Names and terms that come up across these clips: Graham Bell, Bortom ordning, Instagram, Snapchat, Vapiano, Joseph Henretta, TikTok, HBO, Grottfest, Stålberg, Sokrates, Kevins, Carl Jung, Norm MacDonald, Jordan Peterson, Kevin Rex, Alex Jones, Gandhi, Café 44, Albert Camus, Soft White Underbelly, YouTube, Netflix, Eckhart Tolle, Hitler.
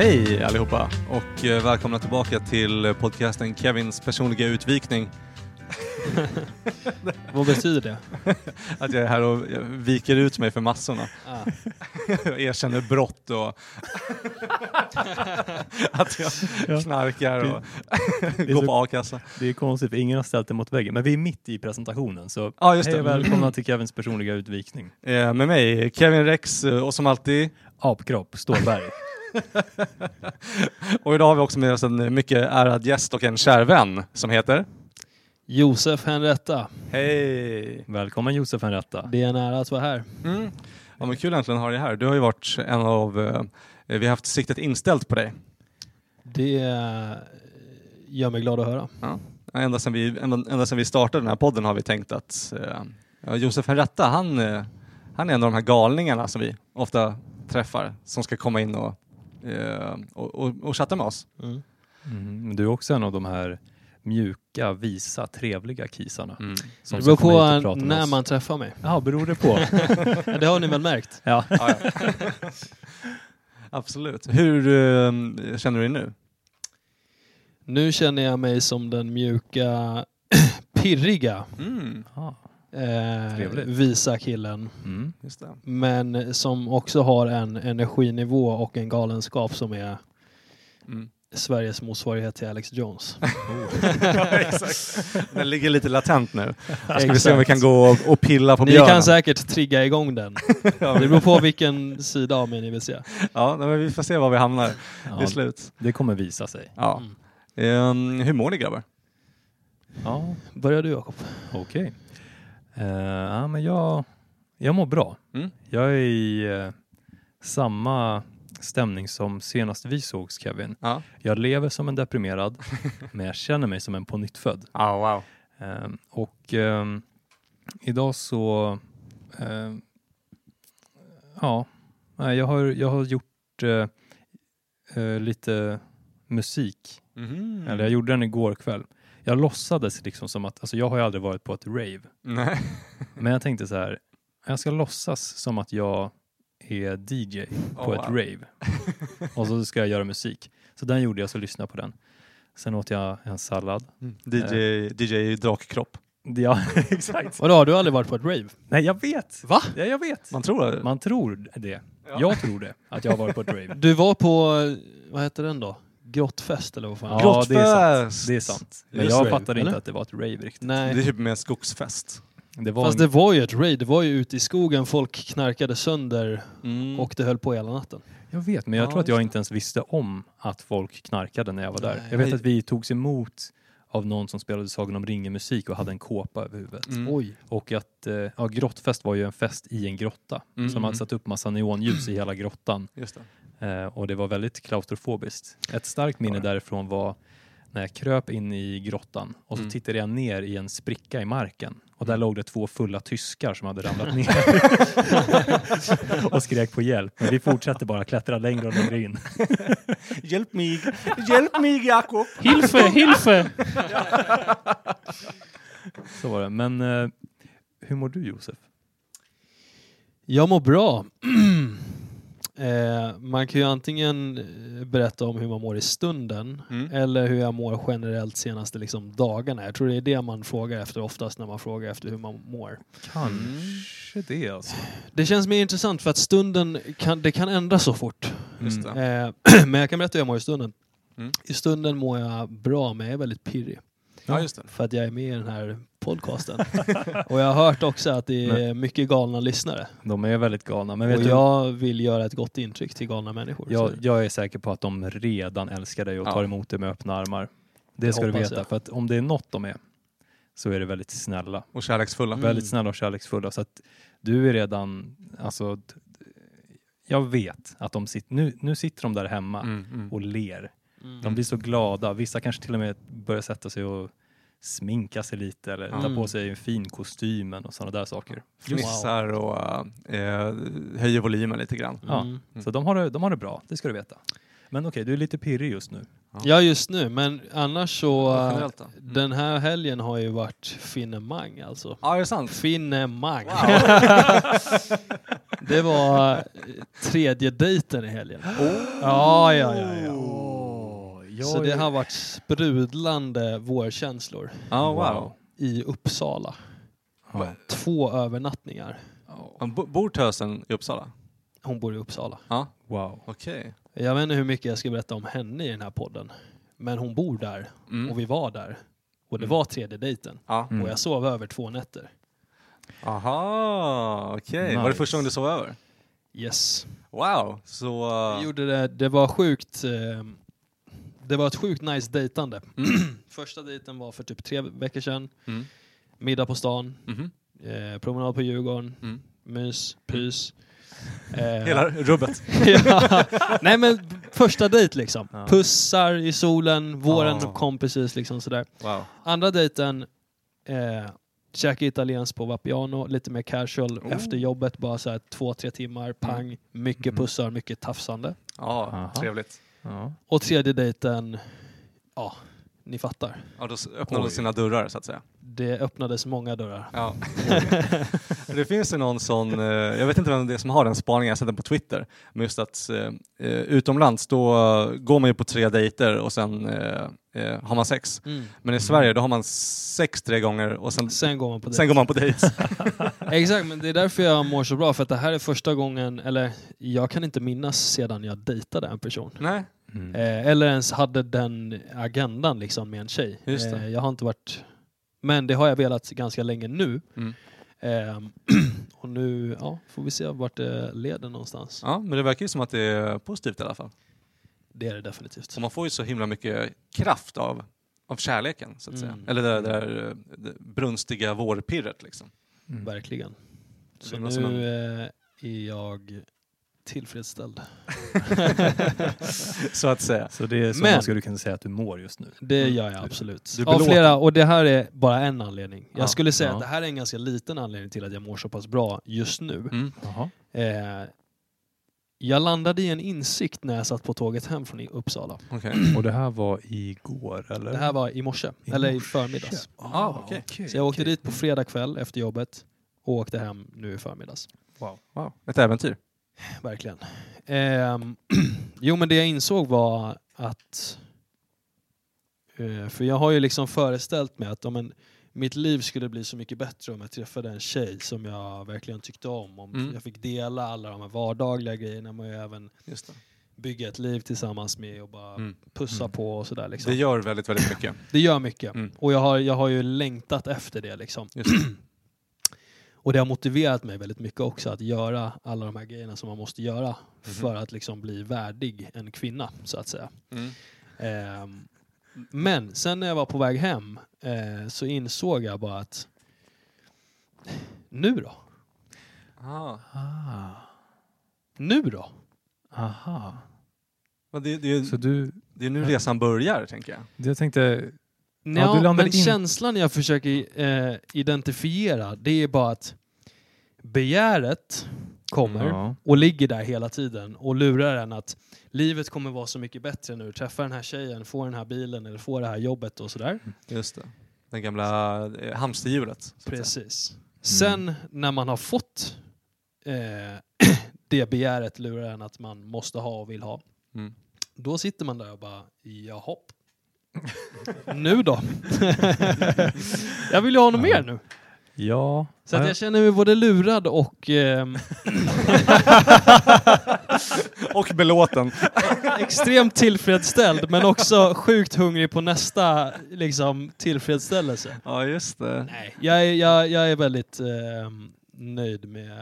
Hej allihopa och välkomna tillbaka till podcasten Kevins personliga utvikning. Vad betyder det? Att jag är här och viker ut mig för massorna. Jag erkänner brott och att jag knarkar och går på A-kassa. Det är konstigt för ingen har ställt det mot väggen. Men vi är mitt i presentationen så just det. Hej och välkomna till Kevins personliga utvikning. Med mig Kevin Rex och som alltid Apkropp Stålberg. Och idag har vi också med oss en mycket ärad gäst och en kär vän som heter Joseph Henretta. Hej! Välkommen Joseph Henretta. Det är nära att vara här. Mm. Ja, men kul äntligen att ha dig här. Du har ju varit en av... vi har haft siktet inställt på dig. Det gör mig glad att höra. Ja. Ända sedan vi startade den här podden har vi tänkt att Joseph Henretta, han är en av de här galningarna som vi ofta träffar som ska komma in och chatta med oss. Mm. Mm. Du är också en av de här mjuka, visa, trevliga kisarna. Mm. Det beror på när man träffar mig. Ja, beror det på. Det har ni väl märkt? Ja. Absolut. Hur känner du dig nu? Nu känner jag mig som den mjuka, pirriga, visa killen. Mm. Just det. Men som också har en energinivå och en galenskap som är... Mm. Sveriges motsvarighet till Alex Jones. Ja, exakt. Den ligger lite latent nu. Ska vi se om vi kan gå och pilla på björnen. Ni kan säkert trigga igång den. Ja, det beror på vilken sida av mig ni vill se. Ja, men vi får se var vi hamnar. Ja, slut. Det kommer visa sig. Ja. Mm. Hur mår ni grabbar? Ja, börjar du Jakob? Okej. Ja, men jag mår bra. Mm. Jag är i samma stämning som senast vi sågs Kevin. Ja. Jag lever som en deprimerad men jag känner mig som en på nytt född. Oh, wow. Idag så jag har gjort lite musik. Mm. Eller jag gjorde den igår kväll. Jag låtsades liksom som att alltså jag har ju aldrig varit på ett rave. Nej. Men jag tänkte så här, jag ska låtsas som att jag är DJ på ett rave. Och så ska jag göra musik. Så den gjorde jag, så lyssna på den. Sen åt jag en sallad. Mm. DJ Drakkropp. Ja, exakt. Och då har du aldrig varit på ett rave? Nej, jag vet. Va? Ja, jag vet. Man tror det. Ja. Jag tror det, att jag har varit på ett rave. Du var på, vad heter den då? Grottfest eller vad fan? Ja, Grottfest. Det är sant. Men jag fattade inte att det var ett rave riktigt. Nej. Det är typ med en skogsfest. Fast det var ju ett raid. Det var ju ute i skogen. Folk knarkade sönder och det höll på hela natten. Jag vet, men jag tror att jag inte ens visste om att folk knarkade när jag var där. Nej. Jag vet att vi togs emot av någon som spelade Sagan om ringen-musik och hade en kåpa över huvudet. Mm. Oj. Och att grottfest var ju en fest i en grotta. Mm. Som hade satt upp massa neonljus i hela grottan. Just det. Och det var väldigt klaustrofobiskt. Ett starkt minne därifrån var när jag kröp in i grottan och så tittade jag ner i en spricka i marken. Och där låg det två fulla tyskar som hade ramlat ner och skrek på hjälp. Men vi fortsatte bara klättra längre och längre in. Hjälp mig Jakob. Hilfe. Så var det. Men hur mår du Josef? Jag mår bra. Man kan ju antingen berätta om hur man mår i stunden eller hur jag mår generellt senaste liksom dagarna. Jag tror det är det man frågar efter oftast när man frågar efter hur man mår. Kanske det alltså. Det känns mer intressant för att stunden kan ändras så fort. Just det. Men jag kan berätta hur jag mår i stunden. Mm. I stunden mår jag bra men jag är väldigt pirrig. Ja, just det. För att jag är med i den här podcasten. Och jag har hört också att det är mycket galna lyssnare. De är väldigt galna. Men vet du, jag vill göra ett gott intryck till galna människor. Jag är säker på att de redan älskar dig och tar emot dig med öppna armar. Det ska du veta. För att om det är något de är så är det väldigt snälla. Och kärleksfulla. Mm. Väldigt snälla och kärleksfulla. Så att du är redan... Alltså, jag vet att de sitter... Nu sitter de där hemma och ler. Mm. De blir så glada. Vissa kanske till och med börjar sätta sig och sminka sig lite eller ta på sig en fin kostymen och sådana där saker. Fnissar och höjer volymen lite grann. Ja, så de har det bra, det ska du veta. Men okej, du är lite pirrig just nu. Ja, just nu, men annars så den här helgen har ju varit finemang alltså. Ja, är det sant? Finemang. Wow. Det var tredje dejten i helgen. Så det har varit sprudlande vårkänslor. I Uppsala. Oh. 2 övernattningar. Bor tösen i Uppsala? Hon bor i Uppsala. Wow. Okej. Jag vet inte hur mycket jag ska berätta om henne i den här podden. Men hon bor där. Och vi var där. Och det var tredje dejten. Och jag sov över 2 nätter. Aha, okej. Nice. Var det första gången du sov över? Yes. Wow. Så... Jag gjorde det. Det var sjukt... Det var ett sjukt nice dejtande. Första dejten var för typ 3 veckor sedan. Middag på stan. Promenad på Djurgården. Mys, pys. Hela rubbet. Ja. Nej, men första dejt liksom. Pussar i solen. Våren kom precis liksom sådär. Wow. Andra dejten... käka italiensk på Vapiano, lite mer casual efter jobbet, bara så här 2-3 timmar, pang, mycket pussar, mycket tafsande. Trevligt. Och tredje dejten, ni fattar. Ja, då öppnade sina dörrar så att säga. Det öppnades många dörrar. Ja. Det finns ju någon sån, jag vet inte vem det är som har den spaningen, jag har sett den på Twitter, men just att utomlands då går man ju på 3 dejter och sen har man 6. Men i Sverige då har man 6 3 gånger och sen går man på dejt. Exakt, men det är därför jag mår så bra, för att det här är första gången, eller jag kan inte minnas sedan jag dejtade en person. Nej. Eller ens hade den agendan liksom med en tjej. Jag har inte varit... Men det har jag velat ganska länge nu. Och nu får vi se vart det leder någonstans. Ja, men det verkar ju som att det är positivt i alla fall. Det är det definitivt. Och man får ju så himla mycket kraft av kärleken, så att säga. Eller det brunstiga vårpirret liksom. Verkligen. Så nu är jag... tillfredsställd. Så att säga. Så det är som man skulle kunna säga att du mår just nu. Det gör jag absolut. Av flera, och det här är bara en anledning. Jag skulle säga att det här är en ganska liten anledning till att jag mår så pass bra just nu. Jag landade i en insikt när jag satt på tåget hem från Uppsala. Okay. Och det här var igår, eller? Det här var i morse. Eller i förmiddags. Okay. Så jag åkte dit på fredag kväll efter jobbet och åkte hem nu i förmiddags. Wow. Ett äventyr. Verkligen. Jo, men det jag insåg var att för jag har ju liksom föreställt mig att mitt liv skulle bli så mycket bättre om jag träffade en tjej som jag verkligen tyckte om jag fick dela alla de här vardagliga grejerna, men jag även bygga ett liv tillsammans med och bara pussa på och sådär liksom. Det gör väldigt, väldigt mycket. Det gör mycket. Och jag har ju längtat efter det liksom. Just det. Och det har motiverat mig väldigt mycket också att göra alla de här grejerna som man måste göra för att liksom bli värdig en kvinna, så att säga. Men sen när jag var på väg hem så insåg jag bara att nu då? Nu då? Aha. Det är nu resan börjar, tänker jag. Jag tänkte... men känslan jag försöker identifiera, det är bara att begäret kommer och ligger där hela tiden och lurar en att livet kommer vara så mycket bättre nu. Träffa den här tjejen, få den här bilen eller få det här jobbet och sådär. Just det. Den gamla hamsterhjulet. Precis. Sen när man har fått det begäret lurar en att man måste ha och vill ha. Då sitter man där och bara, nu då? Jag vill ju ha något mer nu. Ja. Så att jag känner mig både lurad och... och belåten. Extremt tillfredsställd, men också sjukt hungrig på nästa liksom, tillfredsställelse. Ja, just det. Nej, jag är väldigt nöjd med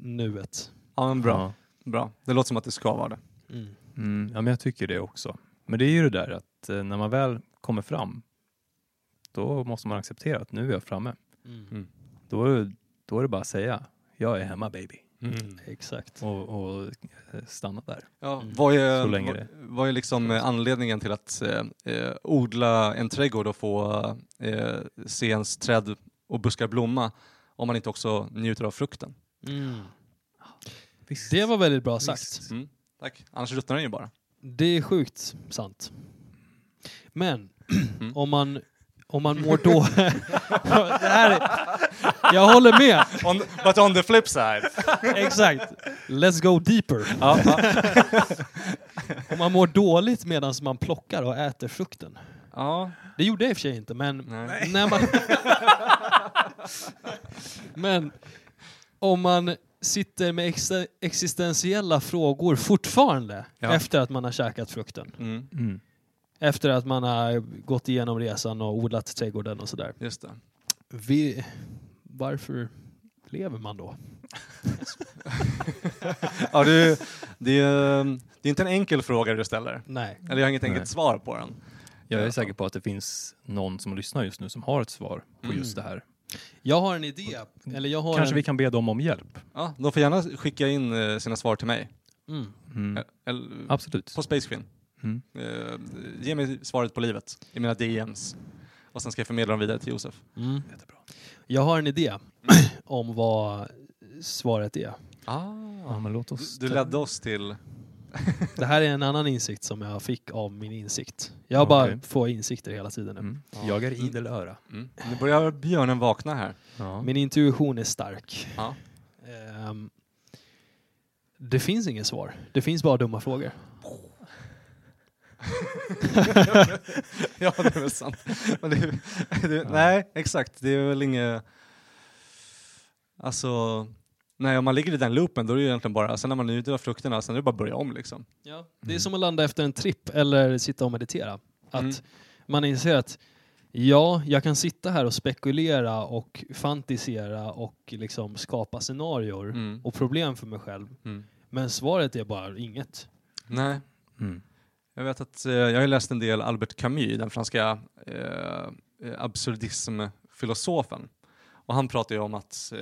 nuet. Ja, men bra. Det låter som att det ska vara det. Ja, men jag tycker det också. Men det är ju det där att när man väl kommer fram, då måste man acceptera att nu är jag framme. Då är det bara att säga, jag är hemma baby. Exakt. Och stanna där. Ja, vad är liksom anledningen till att odla en trädgård och få se ens träd och buskar blomma om man inte också njuter av frukten? Visst. Det var väldigt bra sagt. Tack. Annars ruttnar den ju bara. Det är sjukt sant. Men om man mår då. Det här är, jag håller med. But on the flip side. Exakt. Let's go deeper. Om man mår dåligt medan man plockar och äter frukten. Ja. Det gjorde jag i och för sig inte, men... Nej. När man men om man sitter med existentiella frågor fortfarande efter att man har käkat frukten. Mm. Mm. Efter att man har gått igenom resan och odlat trädgården och sådär. Just det. Varför lever man då? Ja, det är inte en enkel fråga du ställer. Nej. Eller jag har inget enkelt svar på den. Jag är säker på att det finns någon som lyssnar just nu som har ett svar på just det här. Jag har en idé. Eller jag har vi kan be dem om hjälp. Ja, de får gärna skicka in sina svar till mig. Mm. Mm. Eller, absolut. På Spacefin. Mm. Ge mig svaret på livet i mina DMs. Och sen ska jag förmedla dem vidare till Josef. Mm. Jättebra. Jag har en idé om vad svaret är. Men låt oss du ledde oss till... Det här är en annan insikt som jag fick av min insikt. Jag bara får insikter hela tiden nu. Mm. Ja. Jag är idel öra. Mm. Nu börjar björnen vakna här. Ja. Min intuition är stark. Ja. Det finns inget svar. Det finns bara dumma frågor. Ja, det är väl sant. Men nej, exakt. Det är väl inget... Alltså... Nej, om man ligger i den loopen, då är det egentligen bara... Sen när man utdelar frukterna, sen är det bara att börja om liksom. Ja, det är som att landa efter en tripp eller sitta och meditera. Att man inser att jag kan sitta här och spekulera och fantisera och liksom skapa scenarier och problem för mig själv. Mm. Men svaret är bara inget. Nej. Mm. Jag vet att jag har läst en del Albert Camus, den franska absurdismfilosofen. Och han pratar ju om att...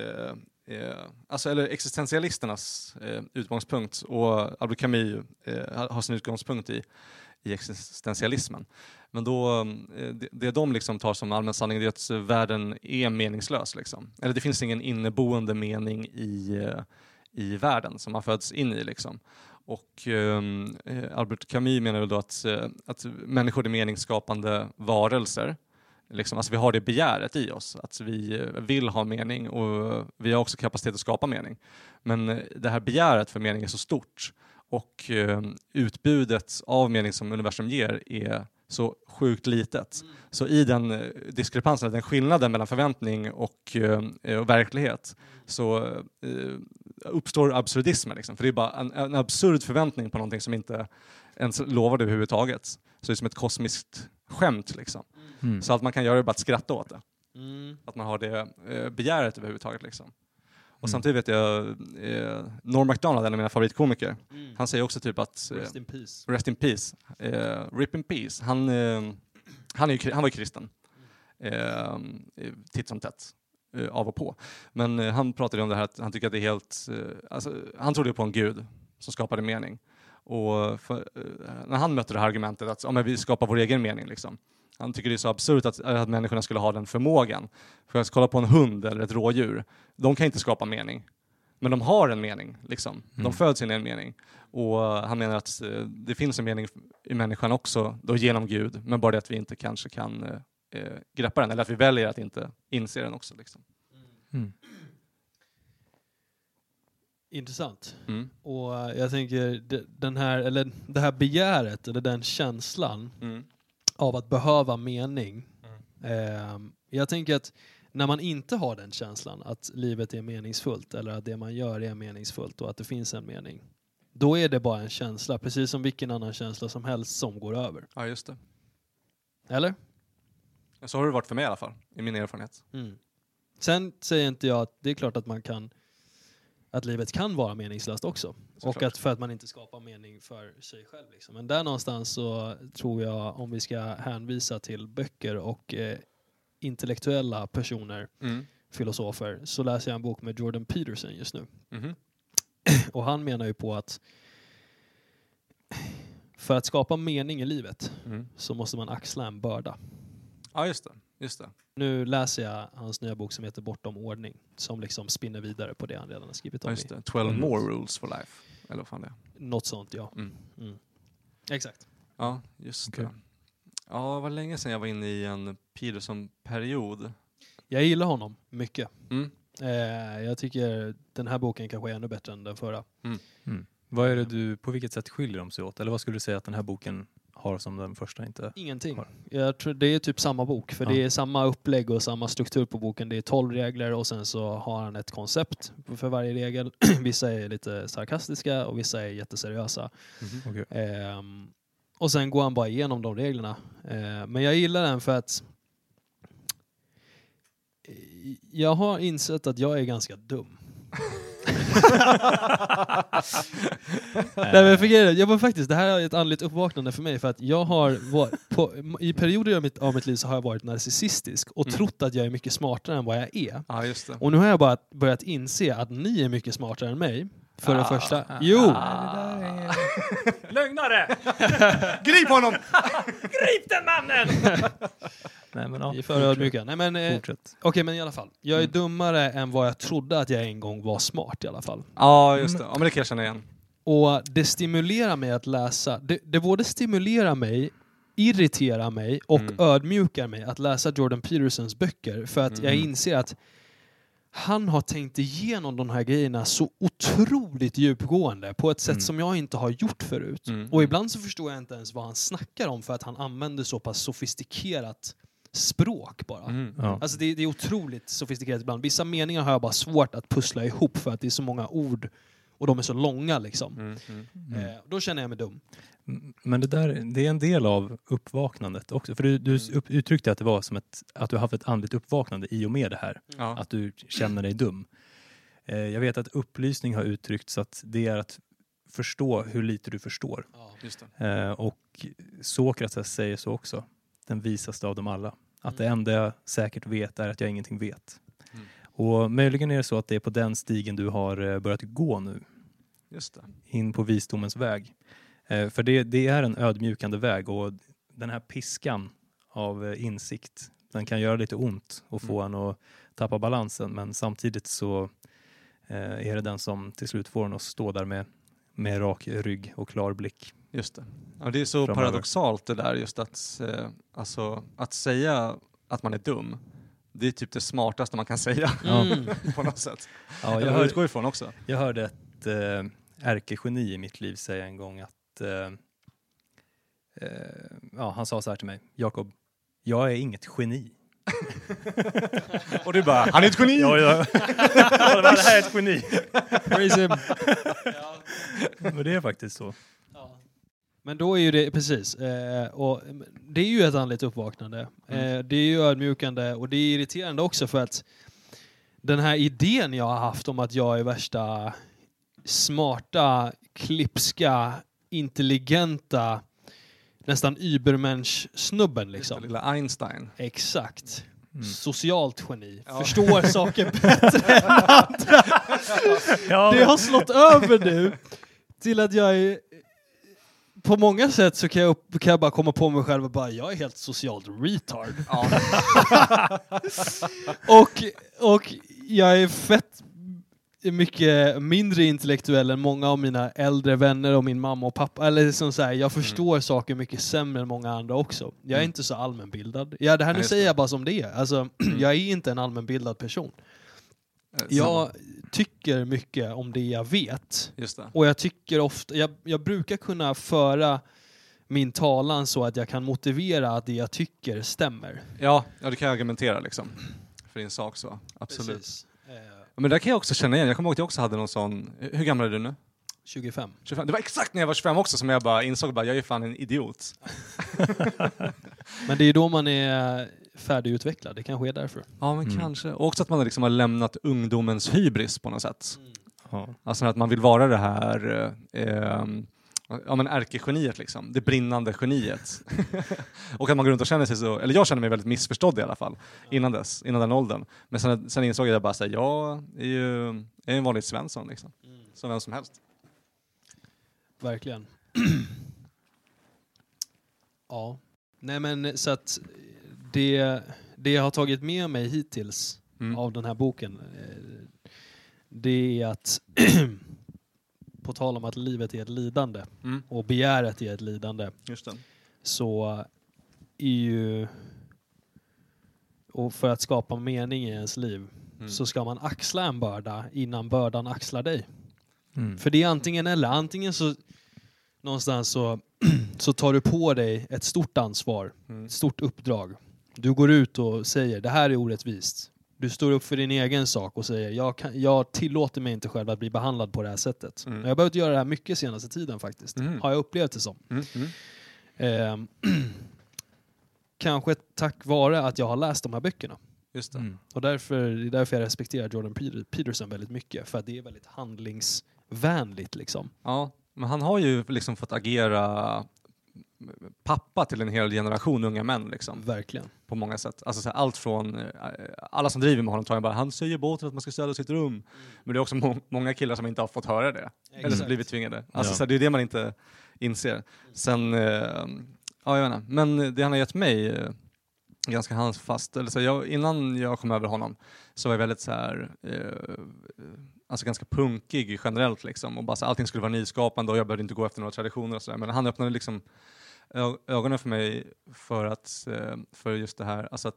alltså, eller existentialisternas utgångspunkt, och Albert Camus har sin utgångspunkt i existentialismen. Men då, det de liksom tar som allmän sanning är att världen är meningslös. Liksom. Eller det finns ingen inneboende mening i världen som man föds in i. Liksom. Och Albert Camus menar väl då att människor är meningsskapande varelser. Liksom, alltså vi har det begäret i oss, att vi vill ha mening och vi har också kapacitet att skapa mening. Men det här begäret för mening är så stort och utbudet av mening som universum ger är så sjukt litet. Mm. Så i den diskrepansen, den skillnaden mellan förväntning och verklighet så uppstår absurdismen. Liksom. För det är bara en absurd förväntning på någonting som inte ens lovar det överhuvudtaget. Så det är som ett kosmiskt skämt liksom. Mm. Så att man kan göra det bara att skratta åt det. Mm. Att man har det begäret överhuvudtaget liksom. Och samtidigt vet jag Norm MacDonald, en av mina favoritkomiker. Mm. Han säger också typ att rest in peace. Rip in peace. Han var ju kristen. Titt som tätt. Av och på. Men han pratade om det här att han tycker att det är helt... han trodde på en gud som skapade mening. Och när han mötte det här argumentet att vi skapar vår egen mening liksom. Han tycker det är så absurt att människorna skulle ha den förmågan. För jag ska kolla på en hund eller ett rådjur. De kan inte skapa mening. Men de har en mening. Liksom. De föds in i en mening. Och han menar att det finns en mening i människan också. Då genom Gud. Men bara det att vi inte kanske kan greppa den. Eller att vi väljer att inte inse den också. Liksom. Mm. Intressant. Mm. Och jag tänker det här begäret. Eller den känslan. Mm. Av att behöva mening. Mm. Jag tänker att när man inte har den känslan att livet är meningsfullt eller att det man gör är meningsfullt och att det finns en mening, då är det bara en känsla, precis som vilken annan känsla som helst som går över. Ja, just det. Eller? Så har det varit för mig i alla fall, i min erfarenhet. Mm. Sen säger inte jag att det är klart att man kan, att livet kan vara meningslöst också. Såklart. Och att för att man inte skapar mening för sig själv. Liksom. Men där någonstans så tror jag, om vi ska hänvisa till böcker och intellektuella personer, filosofer, så läser jag en bok med Jordan Peterson just nu. Mm. Och han menar ju på att för att skapa mening i livet så måste man axla en börda. Ja, just det. Just det. Nu läser jag hans nya bok som heter Bortom ordning, som liksom spinner vidare på det han redan har skrivit om. Just det. 12 More rules for life. Eller vad fan det är. Något sånt, ja. Mm. Mm. Exakt. Ja, just det. Ja, det var länge sedan jag var inne i en Peterson-period. Jag gillar honom mycket. Mm. Jag tycker den här boken kanske är ännu bättre än den förra. Mm. Mm. Vad är det du, på vilket sätt skiljer de sig åt? Eller vad skulle du säga att den här boken har som den första inte har? Ingenting. Jag tror det är typ samma bok. För det är samma upplägg och samma struktur på boken. Det är 12 regler och sen så har han ett koncept för varje regel. Vissa är lite sarkastiska och vissa är jätteseriösa. Mm-hmm. Okay. Och sen går han bara igenom de reglerna. Men jag gillar den för att jag har insett att jag är ganska dum. Nej, men jag var faktiskt, det här är ett andligt uppvaknande för mig, för att jag har varit, i perioder av mitt liv så har jag varit narcissistisk och trott att jag är mycket smartare än vad jag är. Ja, just det. Och nu har jag bara börjat inse att ni är mycket smartare än mig. För det första. Lögnare! Grip honom! Grip den mannen! Nej, men ja. I förödmjukan. Nej, men okej, men i alla fall. Jag är dummare än vad jag trodde att jag en gång var smart i alla fall. Ja, just det. Ja, men det kan jag känna igen. Och det stimulerar mig att läsa. Det både stimulerar mig, irriterar mig och ödmjukar mig att läsa Jordan Petersons böcker. För att jag inser att han har tänkt igenom de här grejerna så otroligt djupgående på ett sätt som jag inte har gjort förut. Mm. Och ibland så förstår jag inte ens vad han snackar om för att han använder så pass sofistikerat språk bara. Mm. Ja. Alltså det är otroligt sofistikerat ibland. Vissa meningar har jag bara svårt att pussla ihop för att det är så många ord och de är så långa liksom. Då känner jag mig dum. Men det är en del av uppvaknandet också. För du uttryckte att det var som att du har haft ett andligt uppvaknande i och med det här. Mm. Att du känner dig dum. Jag vet att upplysning har uttryckts att det är att förstå hur lite du förstår. Ja, just det. Och Sokrates säger så också. Den visaste av dem alla. Att det enda jag säkert vet är att jag ingenting vet. Mm. Och möjligen är det så att det är på den stigen du har börjat gå nu. Just det. In på visdomens väg. För det är en ödmjukande väg och den här piskan av insikt, den kan göra lite ont och få en att tappa balansen, men samtidigt så är det den som till slut får en att stå där med rak rygg och klar blick. Just det. Ja, det är så framöver. Paradoxalt det där, just att, alltså, att säga att man är dum. Det är typ det smartaste man kan säga på något sätt. Ja, jag utgår ifrån också. Jag hörde ett ärkegeni i mitt liv säga en gång att han sa så här till mig: Jakob, jag är inget geni. Och du bara, han är ett geni. Ja. Det här är ett geni. Men det är faktiskt så. Ja. Men då är ju det precis och det är ju ett andligt uppvaknande. Det är ju ödmjukande och det är irriterande också, för att den här idén jag har haft om att jag är värsta smarta, klipska, intelligenta, nästan übermensch-snubben liksom. Lilla Einstein. Exakt. Mm. Socialt geni. Ja. Förstår saker bättre än andra. Ja, det har slått över nu till att jag är... På många sätt så kan jag bara komma på mig själv och bara, jag är helt socialt retard. Ja. och jag är fett... mycket mindre intellektuell än många av mina äldre vänner och min mamma och pappa. Eller som så här, jag förstår saker mycket sämre än många andra också. Jag är inte så allmänbildad. Ja, det här nu säger jag bara som det är. Alltså, jag är inte en allmänbildad person. Jag tycker mycket om det jag vet. Just det. Och jag tycker ofta... Jag brukar kunna föra min talan så att jag kan motivera att det jag tycker stämmer. Ja du kan argumentera liksom. För din sak så. Absolut. Precis. Men där kan jag också känna igen. Jag kommer ihåg att jag också hade någon sån... Hur gammal är du nu? 25. Det var exakt när jag var 25 också som jag bara insåg att jag är fan en idiot. Men det är ju då man är färdigutvecklad. Det kanske är därför. Ja, men kanske. Och också att man liksom har lämnat ungdomens hybris på något sätt. Mm. Ja. Alltså att man vill vara det här... ärkegeniet liksom. Det brinnande geniet. Och att man går runt och känner sig så... Eller jag känner mig väldigt missförstådd i alla fall. Innan den åldern. Men sen insåg jag bara att jag är ju en vanlig Svensson liksom. Som vem som helst. Verkligen. Ja. Nej, men så att det jag har tagit med mig hittills av den här boken, det är att... på tal om att livet är ett lidande och begäret är ett lidande. Just det. Så är ju, och för att skapa mening i ens liv, så ska man axla en börda innan bördan axlar dig. Mm. För det är antingen eller. Antingen så någonstans så tar du på dig ett stort ansvar, ett stort uppdrag. Du går ut och säger, det här är orättvist. Du står upp för din egen sak och säger, jag tillåter mig inte själv att bli behandlad på det här sättet. Mm. Jag har behövt göra det här mycket senaste tiden faktiskt. Mm. Har jag upplevt det som. Kanske tack vare att jag har läst de här böckerna. Just det. Mm. Och det är därför jag respekterar Jordan Peterson väldigt mycket. För att det är väldigt handlingsvänligt liksom. Ja, men han har ju liksom fått agera pappa till en hel generation unga män liksom. Verkligen. På många sätt. Alltså så här, allt från alla som driver med honom tror jag bara, han säger båten att man ska ställa sitt rum. Mm. Men det är också många killar som inte har fått höra det. Exakt. Eller som blivit tvingade. Alltså så här, det är det man inte inser. Sen, ja jag vet inte. Men det han har gett mig ganska handfast. Eller så här, innan jag kom över honom så var jag väldigt så här alltså ganska punkig generellt liksom. Och bara så, allting skulle vara nyskapande och jag behövde inte gå efter några traditioner och sådär. Men han öppnade liksom ögonen för mig för just det här, alltså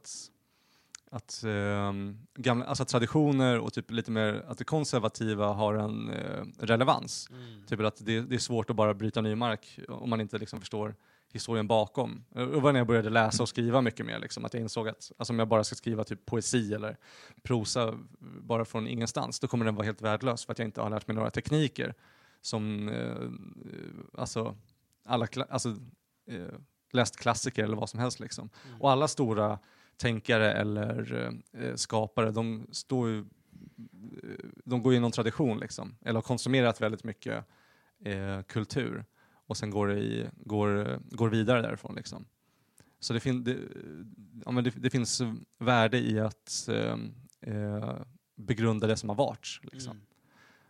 gamla, alltså att traditioner och typ lite mer att det konservativa har en relevans. Typ att det är svårt att bara bryta ny mark om man inte liksom förstår historien bakom. Det var när jag började läsa och skriva mycket mer liksom, att jag insåg att alltså, om jag bara ska skriva typ poesi eller prosa bara från ingenstans, då kommer den vara helt värdelös för att jag inte har lärt mig några tekniker som läst klassiker eller vad som helst liksom. Och alla stora tänkare eller skapare, de går ju i någon tradition liksom, eller har konsumerat väldigt mycket kultur och sen går vidare därifrån liksom. Så det finns värde i att begrunda det som har varit liksom.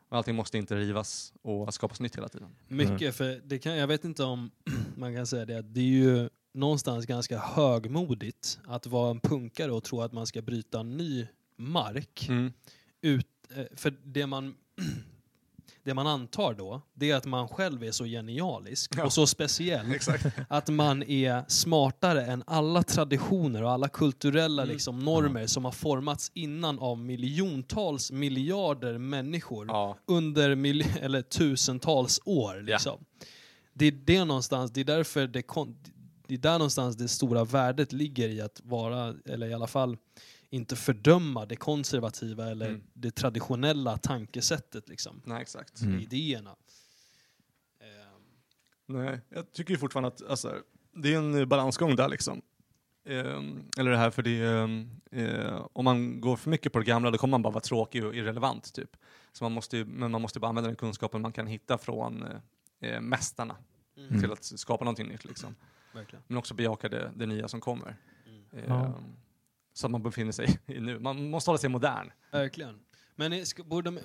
Allting måste inte rivas och skapas nytt hela tiden. Mycket, för det kan, jag vet inte om man kan säga det, att det är ju någonstans ganska högmodigt att vara en punkare och tro att man ska bryta ny mark. För det man antar då, det är att man själv är så genialisk och så speciell att man är smartare än alla traditioner och alla kulturella liksom, normer som har formats innan av miljontals miljarder människor under eller tusentals år liksom. Det är där någonstans det stora värdet ligger i att vara, eller i alla fall inte fördöma det konservativa eller det traditionella tankesättet liksom. Nej, exakt. Idéerna. Nej, jag tycker ju fortfarande att alltså, det är en balansgång där liksom. Eller det här, för det om man går för mycket på det gamla, då kommer man bara vara tråkig och irrelevant typ. Så man måste bara använda den kunskapen man kan hitta från mästarna till att skapa någonting nytt liksom. Verkligen. Men också bejaka det nya som kommer. Så att man befinner sig i nu. Man måste hålla sig modern. Verkligen. Men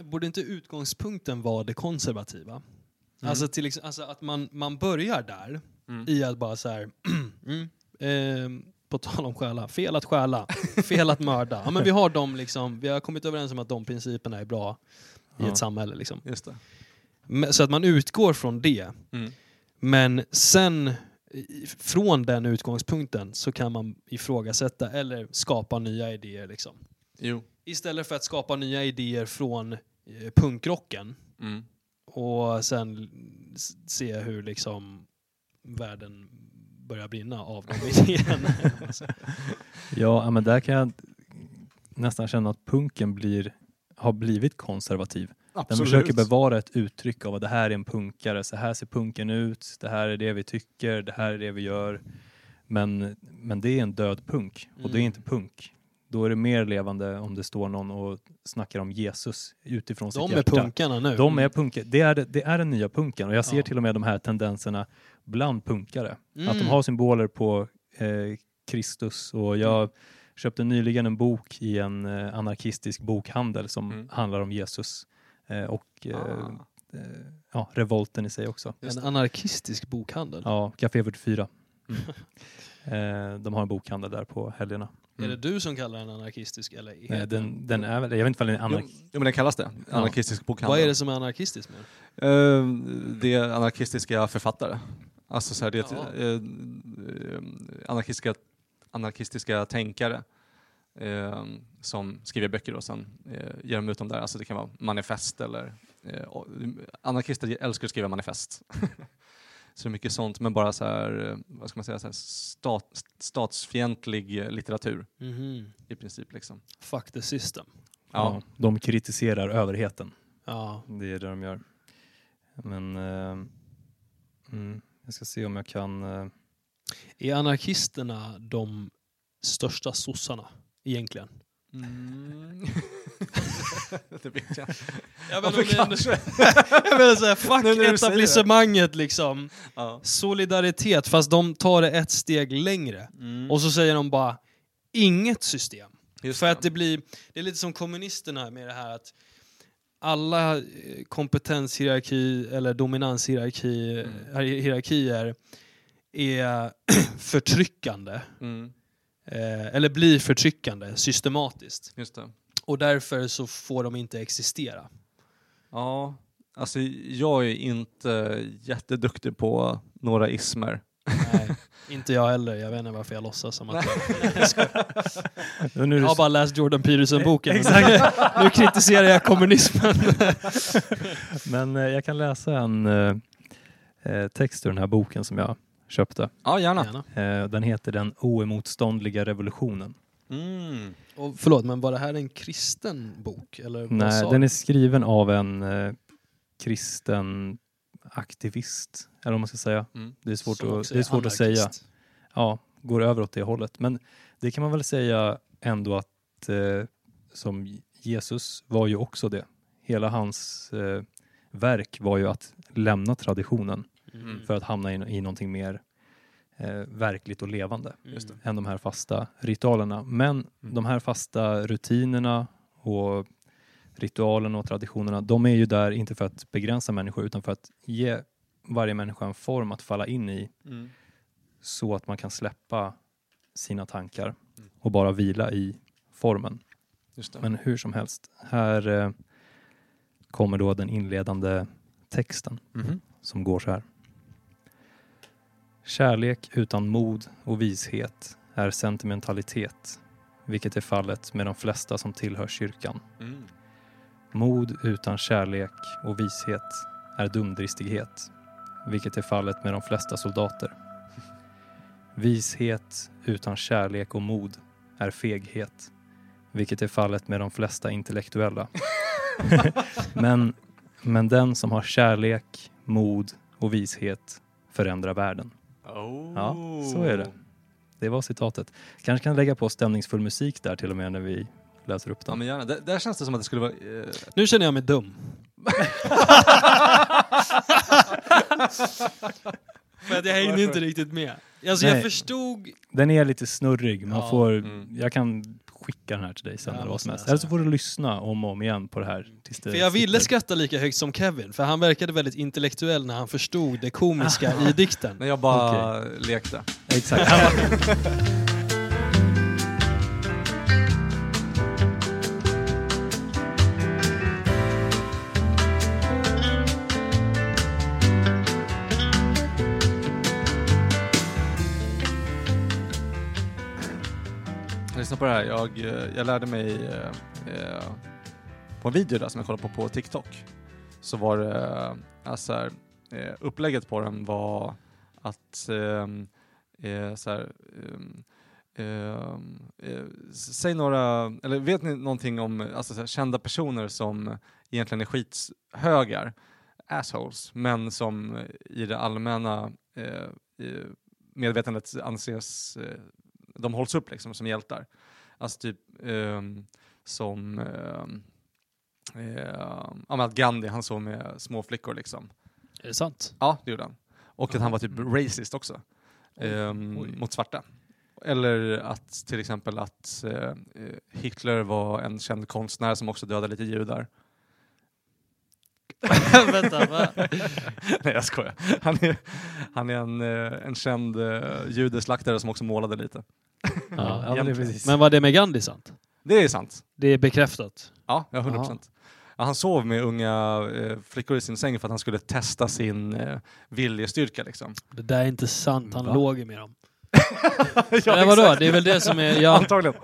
borde inte utgångspunkten vara det konservativa? Alltså, alltså att man börjar där i att bara så här på tal om stjäla. Fel att stjäla. Fel att mörda. Ja, men vi har dem liksom. Vi har kommit överens om att de principerna är bra i ett samhälle liksom. Just det. Men, så att man utgår från det. Men sen från den utgångspunkten så kan man ifrågasätta eller skapa nya idéer liksom. Istället för att skapa nya idéer från punkrocken och sen se hur liksom världen börjar brinna av de idéerna. Ja, men där kan jag nästan känna att punken har blivit konservativ. Absolut. Den försöker bevara ett uttryck av att det här är en punkare, så här ser punken ut, det här är det vi tycker, det här är det vi gör. Men det är en död punk, och det är inte punk. Då är det mer levande om det står någon och snackar om Jesus utifrån de sitt hjärta. De är punkarna nu. De är punkare. Det är den nya punken, och jag ser till och med de här tendenserna bland punkare. Att de har symboler på Kristus, och jag köpte nyligen en bok i en anarkistisk bokhandel som handlar om Jesus. Och revolten i sig också. En anarkistisk bokhandel? Ja, Café 44. De har en bokhandel där på helgerna. Är det du som kallar den anarkistisk? Eller nej, den är väl, jag vet inte vad den är anarkistisk. Jo, men den kallas det. Anarkistisk bokhandel. Vad är det som är anarkistiskt med? Det är anarkistiska författare. Alltså så här, det är anarkistiska tänkare som skriver böcker och sen ger dem ut dem där. Alltså det kan vara manifest eller... anarkister älskar att skriva manifest. Så mycket sånt, men bara så här, vad ska man säga, så här statsfientlig litteratur. Mm-hmm. I princip liksom. Fuck the system. Ja, de kritiserar överheten. Ja. Det är det de gör. Men jag ska se om jag kan... Är anarkisterna de största sossarna egentligen? Mm. Det vet jag. Jag menar såhär, fuck etablissemanget liksom. Ja. Solidaritet, fast de tar det ett steg längre. Mm. Och så säger de bara inget system. Just för det. Att det är lite som kommunisterna med det här att alla kompetenshierarki eller dominanshierarki hierarkier är förtryckande. Mm. Eller blir förtryckande systematiskt. Just det. Och därför så får de inte existera. Ja, alltså jag är inte jätteduktig på några ismer. Nej, inte jag heller. Jag vet inte varför jag låtsas som att jag har bara läst Jordan Peterson-boken. Exakt. Nu kritiserar jag kommunismen. Men jag kan läsa en text ur den här boken som jag köpte. Ja, gärna. Den heter Den oemotståndliga revolutionen. Mm. Och förlåt, men var det här en kristen bok? Eller nej, den är skriven av en kristen aktivist, eller om man ska säga. Mm. Det är svårt att säga. Ja, går över åt det hållet. Men det kan man väl säga ändå att som Jesus var ju också det. Hela hans verk var ju att lämna traditionen för att hamna i någonting mer verkligt och levande än de här fasta ritualerna. Men de här fasta rutinerna och ritualerna och traditionerna, de är ju där inte för att begränsa människor utan för att ge varje människa en form att falla in i så att man kan släppa sina tankar och bara vila i formen. Just det. Men hur som helst, här kommer då den inledande texten som går så här. Kärlek utan mod och vishet är sentimentalitet, vilket är fallet med de flesta som tillhör kyrkan. Mm. Mod utan kärlek och vishet är dumdristighet, vilket är fallet med de flesta soldater. Vishet utan kärlek och mod är feghet, vilket är fallet med de flesta intellektuella. Men den som har kärlek, mod och vishet förändrar världen. Oh. Ja, så är det. Det var citatet. Kanske kan lägga på stämningsfull musik där till och med när vi läser upp den. Ja, men gärna. Där känns det som att det skulle vara... Nu känner jag mig dum. För att jag hängde inte riktigt med. Alltså, jag förstod... Den är lite snurrig. Man får... Jag kan skicka den här till dig sen eller vad som helst. Eller så får du lyssna om och om igen på det här. Tills det för jag ville skratta lika högt som Kevin. För han verkade väldigt intellektuell när han förstod det komiska i dikten. När jag bara lekte. Exakt. På det här. Jag lärde mig på en video där som jag kollade på TikTok, så var det så här, upplägget på den var att så här, säg några, eller vet ni någonting om alltså, så här, kända personer som egentligen är skithögar, assholes, men som i det allmänna medvetandet anses de hålls upp liksom som hjältar. Alltså typ som att Gandhi, han såg med små flickor liksom. Är det sant? Ja, det gjorde han. Och att han var typ racist också. Mot svarta. Eller att till exempel att Hitler var en känd konstnär som också dödade lite judar. Vänta, va? Nej, jag skojar. Han är en känd judeslaktare som också målade lite. Ja, men var det med Gandhi sant? Det är sant. Det är bekräftat? Ja, 100%. han sov med unga flickor i sin säng för att han skulle testa sin viljestyrka liksom. Det där är inte sant, han låg med dem. Ja, vadå? Det är väl det som är antagligen.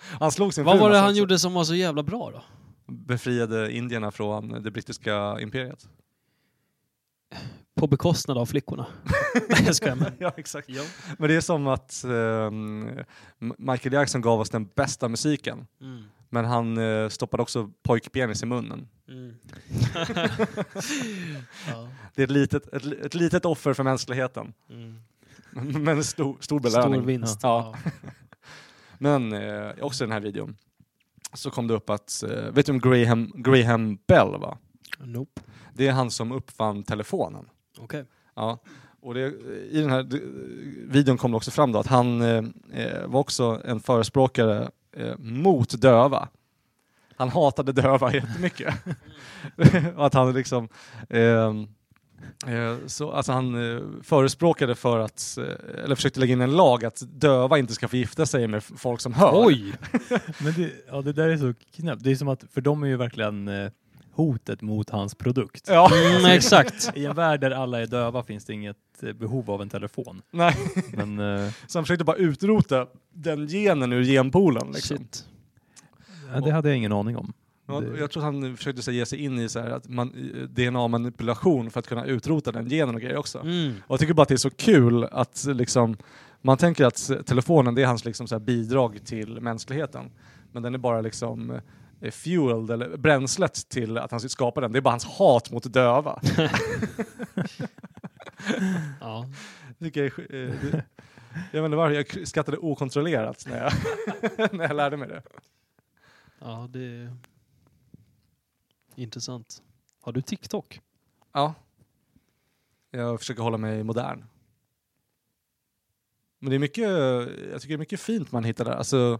Han slog sin. Vad var det han gjorde som var så jävla bra då? Befriade indierna från det brittiska imperiet. På bekostnad av flickorna. Ja, exakt. Jo. Men det är som att Michael Jackson gav oss den bästa musiken. Mm. Men han stoppade också pojkpenis i munnen. Mm. Ja. Det är ett litet offer för mänskligheten. Mm. Men en stor belöning. Stor vinst. Ja. Men också i den här videon så kom det upp att... vet du om Graham Bell, va? Nope. Det är han som uppfann telefonen. Okej. Okay. Ja. Och det, i den här videon kom det också fram då att han var också en förespråkare mot döva. Han hatade döva jättemycket. Och att han liksom... så, alltså han förespråkade för att, eller försökte lägga in en lag att döva inte ska få gifta sig med folk som hör. Oj! Men det där är så knäppt. Det är som att, för de är ju verkligen hotet mot hans produkt. Ja, exakt. I en värld där alla är döva finns det inget behov av en telefon. Nej. Men, så han försökte bara utrota den genen ur genpoolen. Liksom. Shit. Ja, det hade jag ingen aning om. Jag tror han försökte ge sig in i så här att DNA-manipulation för att kunna utrota den genen och grejer också. Mm. Och jag tycker bara att det är så kul att liksom, man tänker att telefonen det är hans liksom så här bidrag till mänskligheten. Men den är bara liksom fueled eller bränslet till att han skapar den. Det är bara hans hat mot döva. Ja. Jag vet inte varför jag skrattade okontrollerat när jag lärde mig det. Ja, det... Intressant. Har du TikTok? Ja. Jag försöker hålla mig modern. Men det är mycket, jag tycker det är mycket fint man hittar där. Alltså,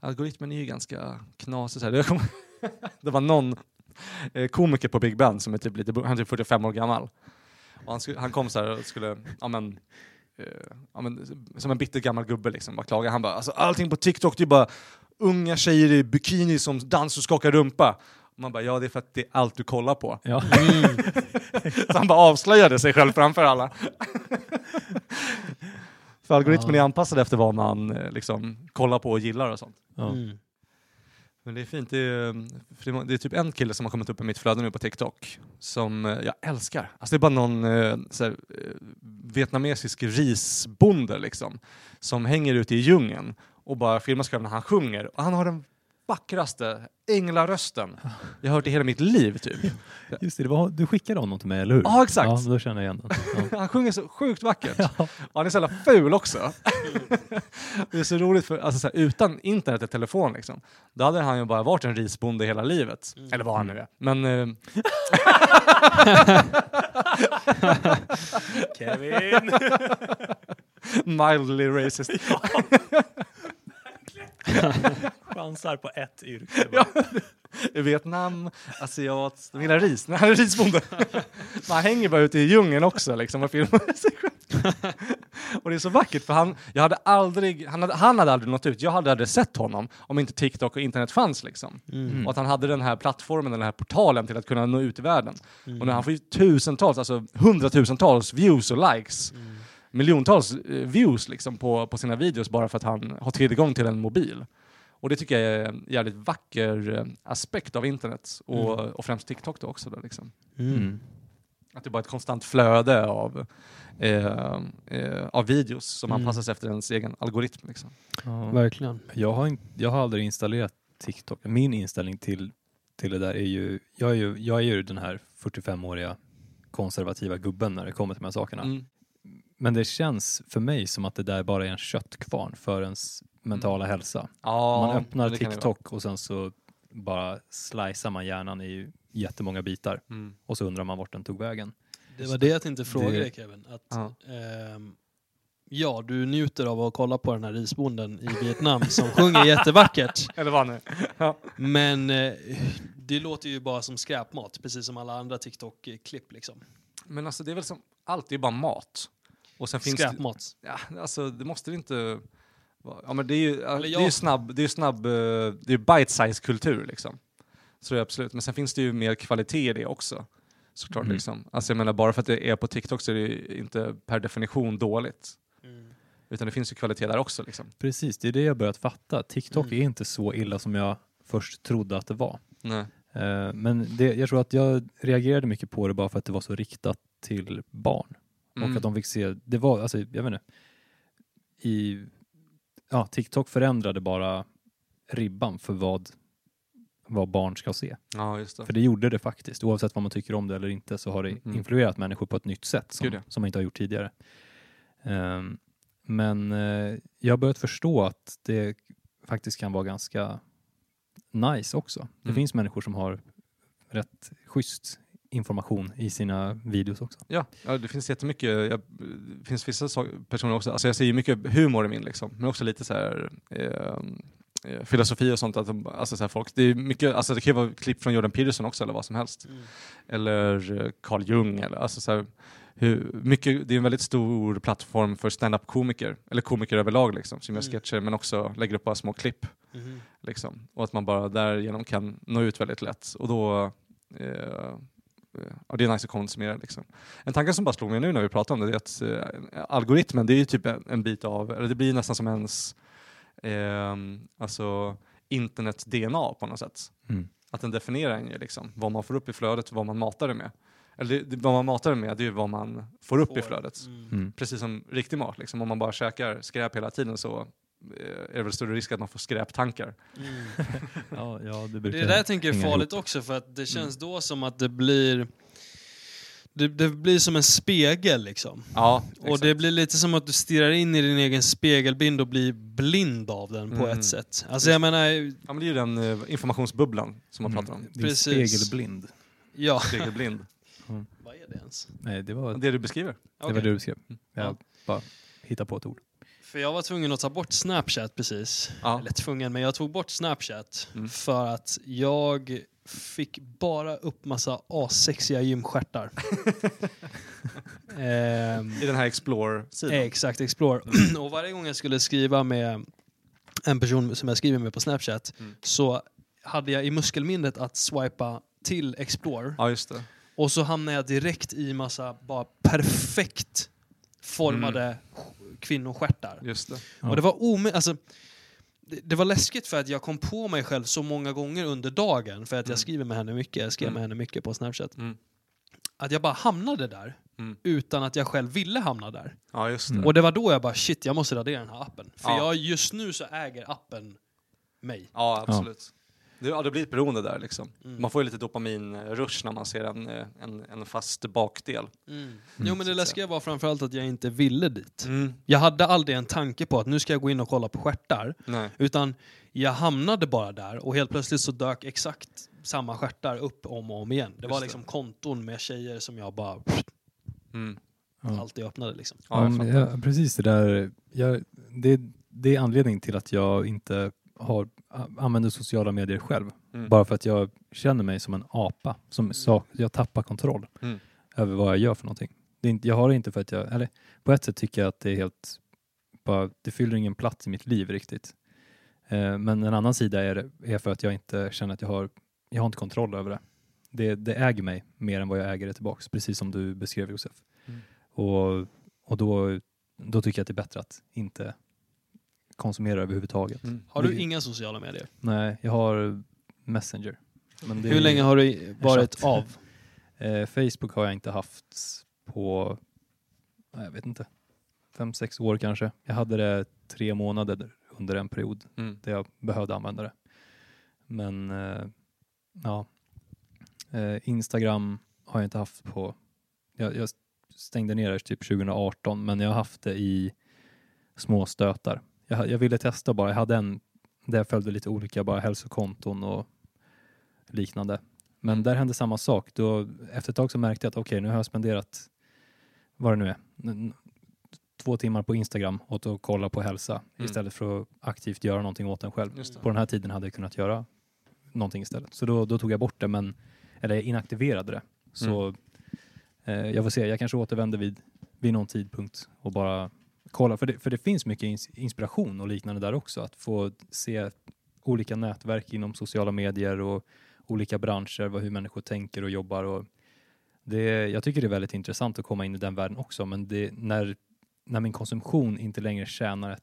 algoritmen är ju ganska knasig så här. Det var någon komiker på Big Band som är typ lite, han är typ 45 år gammal. Och han kom så här och skulle, som en bitter gammal gubbe liksom, bara klaga. Han bara, alltså allting på TikTok det är bara unga tjejer i bikini som dansar och skakar rumpa. Man bara, ja det är för att det är allt du kollar på. Ja. Mm. Så han bara avslöjade sig själv framför alla. För algoritmen är anpassad efter vad man liksom kollar på och gillar och sånt. Ja. Mm. Men det är fint. Det är typ en kille som har kommit upp i mitt flöde nu på TikTok. Som jag älskar. Alltså det är bara någon såhär, vietnamesisk risbonde liksom. Som hänger ute i djungeln. Och bara filmar sig när han sjunger. Och han har den vackraste änglarösten jag har hört i hela mitt liv typ. Just det, du skickade honom till mig, eller hur? Ja, exakt. Ja, då känner jag igen den. Ja. Han sjunger så sjukt vackert. Ja. Han är så jävla ful också. Det är så roligt för, alltså, så här, utan internet och telefon liksom, då hade han ju bara varit en risbonde hela livet. Mm. Eller vad han nu är. Men... Kevin! Mildly racist. Ja. Chansar på ett yrke. Ja. Vietnam, asiat, de gillar ris. Nej, han är risbonde. Man hänger bara ute i djungeln också liksom och filmar sig själv. Och det är så vackert för han hade aldrig nått ut. Jag hade aldrig sett honom om inte TikTok och internet fanns liksom. Mm. Och att han hade den här plattformen, den här portalen till att kunna nå ut i världen. Mm. Och när han får ju tusentals, alltså 100,000 views och likes. Mm. Miljontals views liksom på sina videos bara för att han har tillgång till en mobil. Och det tycker jag är en jävligt vacker aspekt av internet. Och främst TikTok då också. Då, liksom. Mm. Att det är bara ett konstant flöde av videos som anpassas efter ens egen algoritm. Liksom. Ja. Verkligen. Jag har aldrig installerat TikTok. Min inställning till det där är ju... Jag är ju den här 45-åriga konservativa gubben när det kommer till de här sakerna. Mm. Men det känns för mig som att det där bara är en köttkvarn för ens mentala hälsa. Ja, man öppnar TikTok och sen så bara slicear man hjärnan i jättemånga bitar. Mm. Och så undrar man vart den tog vägen. Det var det jag inte frågade dig, Kevin. Att, du njuter av att kolla på den här risbonden i Vietnam som sjunger jättevackert. Eller vad nu? Ja. Men det låter ju bara som skräpmat. Precis som alla andra TikTok-klipp liksom. Men alltså det är väl som allt, det är bara mat. Och sen finns skräpmat. Ja, alltså det måste det inte... Ja, men det är ju snabb bite-size kultur liksom. Så det är absolut. Men sen finns det ju mer kvalitet i det också. Såklart liksom. Alltså jag menar, bara för att det är på TikTok så är det inte per definition dåligt. Utan det finns ju kvalitet där också liksom. Precis, det är det jag börjat fatta. TikTok är inte så illa som jag först trodde att det var. Nej. Men det, jag tror att jag reagerade mycket på det bara för att det var så riktat till barn. Och att de fick se, det var, alltså jag vet inte. TikTok förändrade bara ribban för vad barn ska se. Ja, just det. För det gjorde det faktiskt. Oavsett vad man tycker om det eller inte så har det influerat människor på ett nytt sätt som man inte har gjort tidigare. Men jag har börjat förstå att det faktiskt kan vara ganska nice också. Det finns människor som har rätt schysst information i sina videos också. Ja det finns jättemycket. Det finns vissa personer också. Alltså jag ser ju mycket humor i min liksom. Men också lite så här... filosofi och sånt, att de, alltså så här folk, det är mycket, alltså det kan ju vara klipp från Jordan Peterson också eller vad som helst, eller Carl Jung eller alltså så här, hur mycket, det är en väldigt stor plattform för stand-up komiker eller komiker överlag liksom, som gör sketcher men också lägger upp bara små klipp liksom, och att man bara därigenom kan nå ut väldigt lätt, och då det är nice att konsumera liksom. En tanke som bara slog mig nu när vi pratade om det är att algoritmen, det är ju typ en bit av, eller det blir nästan som ens alltså internet-DNA på något sätt. Att den definierar en ju liksom, vad man får upp i flödet, vad man matar det med. Eller vad man matar det med, det är ju vad man får upp i flödet. Precis som riktig mat liksom. Om man bara käkar skräp hela tiden så är det väl större risk att man får skräptankar. Ja, det brukar. Det där jag tänker är farligt också, för att det känns då som att det blir som en spegel liksom. Ja, och det blir lite som att du stirrar in i din egen spegelbild och blir blind av den på ett sätt. Alltså jag menar... Ja, men det är ju den informationsbubblan som man pratar om. Precis. Spegelblind. Ja. Spegelblind. Vad är det ens? Nej, det var det du beskriver. Okay. Det var det du beskrev. Jag bara hittar på ett ord. För jag var tvungen att ta bort Snapchat precis. Ja. Eller tvungen, men jag tog bort Snapchat för att jag... fick bara upp massa asexiga gymstjärtar. I den här Explore-sidan. Exakt, Explore. Och varje gång jag skulle skriva med en person som jag skriver med på Snapchat så hade jag i muskelminnet att swipa till Explore. Ja, just det. Och så hamnade jag direkt i massa bara perfekt formade kvinnostjärtar. Just det. Ja. Och det var alltså... Det var läskigt för att jag kom på mig själv så många gånger under dagen, för att jag skriver med henne mycket, jag skrev med henne mycket på Snapchat. Att jag bara hamnade där utan att jag själv ville hamna där. Ja, just det. Och det var då jag bara shit, jag måste radera den här appen. För jag just nu så äger appen mig. Ja, absolut. Det blir ett beroende där liksom. Man får ju lite dopaminrush när man ser en fast bakdel. Jo, men det läskiga var framförallt att jag inte ville dit. Jag hade aldrig en tanke på att nu ska jag gå in och kolla på stjärtar. Nej. Utan jag hamnade bara där och helt plötsligt så dök exakt samma stjärtar upp om och om igen. Det var liksom konton med tjejer som jag bara alltid öppnade liksom. Ja, precis det där. Det är anledningen till att jag inte använder sociala medier själv. Bara för att jag känner mig som en apa. Jag tappar kontroll över vad jag gör för någonting. Jag har det inte för att jag... Eller, på ett sätt tycker jag att det är helt... Bara, det fyller ingen plats i mitt liv riktigt. Men en annan sida är för att jag inte känner att jag har inte kontroll över det. Det äger mig mer än vad jag äger det tillbaka. Precis som du beskrev, Josef. Och då tycker jag att det är bättre att inte... konsumera överhuvudtaget. Har du inga sociala medier? Nej, jag har Messenger. Men hur länge har du varit av? Facebook har jag inte haft på, jag vet inte, 5-6 år kanske. Jag hade det 3 månader under en period där jag behövde använda det. Men Instagram har jag inte haft på, jag stängde ner det typ 2018, men jag har haft det i små stötar. Jag ville testa bara. Jag hade en där jag följde lite olika bara hälsokonton och liknande. Men där hände samma sak. Då, efter ett tag så märkte jag att okej, nu har jag spenderat vad det nu är 2 timmar på Instagram och att kolla på hälsa istället för att aktivt göra någonting åt den själv. På den här tiden hade jag kunnat göra någonting istället. Så då tog jag bort det, eller inaktiverade det. Så jag får se. Jag kanske återvänder vid någon tidpunkt och bara... kolla, för det finns mycket inspiration och liknande där också, att få se olika nätverk inom sociala medier och olika branscher, hur människor tänker och jobbar. Och det, jag tycker det är väldigt intressant att komma in i den världen också, men det, när min konsumtion inte längre tjänar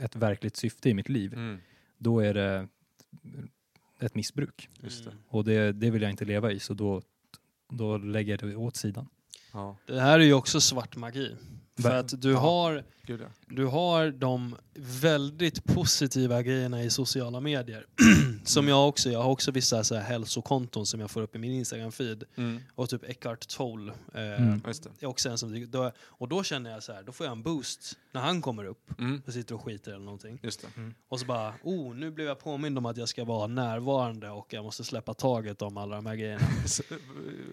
ett verkligt syfte i mitt liv, då är det ett missbruk. Just det. Och det vill jag inte leva i, så då lägger jag det åt sidan. Ja. Det här är ju också svart magi. För att du har de väldigt positiva grejerna i sociala medier. Som jag har också vissa så här hälsokonton som jag får upp i min Instagram-feed. Och typ Eckhart Tolle. Är också en som, då känner jag så här, då får jag en boost när han kommer upp. Jag sitter och skiter eller någonting. Just det. Och så bara, nu blev jag påmind om att jag ska vara närvarande och jag måste släppa taget om alla de här grejerna.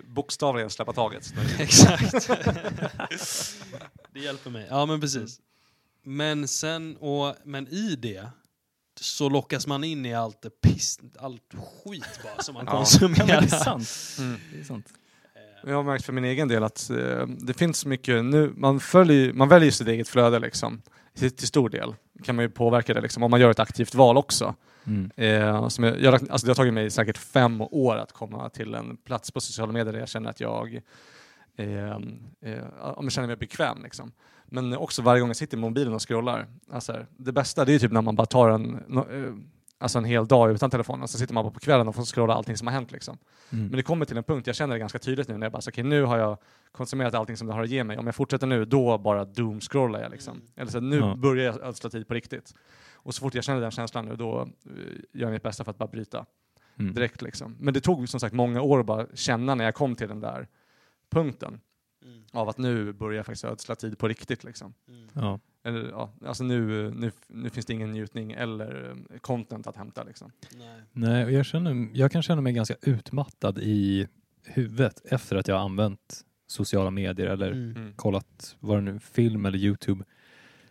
Bokstavligen släppa taget. Exakt. Det hjälper mig. Ja, men precis. Men sen, men i det så lockas man in i allt skit bara som man konsumerar. Ja, det är sant. Det är sant. Jag har märkt för min egen del att det finns mycket nu. Man väljer sitt eget flöde liksom. Till stor del kan man ju påverka det liksom, om man gör ett aktivt val också. Det har tagit mig säkert 5 år att komma till en plats på sociala medier där jag känner att jag känner mig bekväm liksom. Men också varje gång jag sitter i mobilen och scrollar, alltså, det bästa det är typ när man bara tar en hel dag utan telefonen, och så sitter man bara på kvällen och får scrolla allting som har hänt liksom. Men det kommer till en punkt, jag känner det ganska tydligt nu när jag bara, okej, nu har jag konsumerat allting som det har att ge mig, om jag fortsätter nu då bara doomscrollar jag liksom. Eller så nu börjar jag ödsla tid på riktigt, och så fort jag känner den känslan nu, då gör jag mitt bästa för att bara bryta direkt liksom. Men det tog som sagt många år att bara känna när jag kom till den där punkten av att nu börjar jag faktiskt ödsla tid på riktigt liksom. Eller, alltså nu finns det ingen njutning eller content att hämta liksom. Nej, och jag kan känna mig ganska utmattad i huvudet efter att jag har använt sociala medier eller kollat vad det nu, film eller YouTube,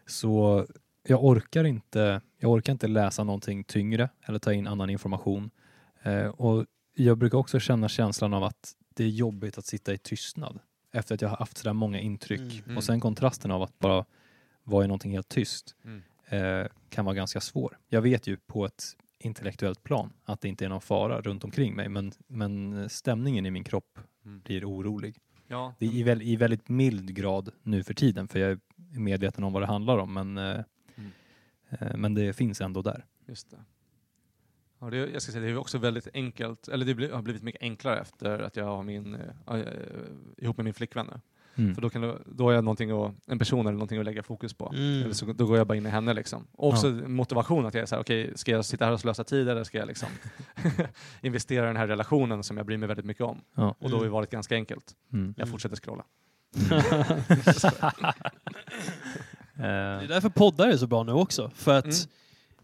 så jag orkar inte läsa någonting tyngre eller ta in annan information, och jag brukar också känna känslan av att det är jobbigt att sitta i tystnad efter att jag har haft så där många intryck. Och sen kontrasten av att bara vara i någonting helt tyst kan vara ganska svår. Jag vet ju på ett intellektuellt plan att det inte är någon fara runt omkring mig, men stämningen i min kropp blir orolig. Ja. Det är i väldigt mild grad nu för tiden, för jag är medveten om vad det handlar om, men det finns ändå där. Just det. Ja, jag ska säga, det är också väldigt enkelt, eller det har blivit mycket enklare efter att jag har ihop med min flickvän nu. För då har jag någonting en person eller någonting att lägga fokus på. Eller så då går jag bara in i henne liksom. Och också motivation att jag är så här, okej, ska jag sitta här och slösa tid eller ska jag liksom investera i den här relationen som jag bryr mig väldigt mycket om. Ja. Och då har det varit ganska enkelt. Jag fortsätter scrolla. Det är därför poddar är så bra nu också. För att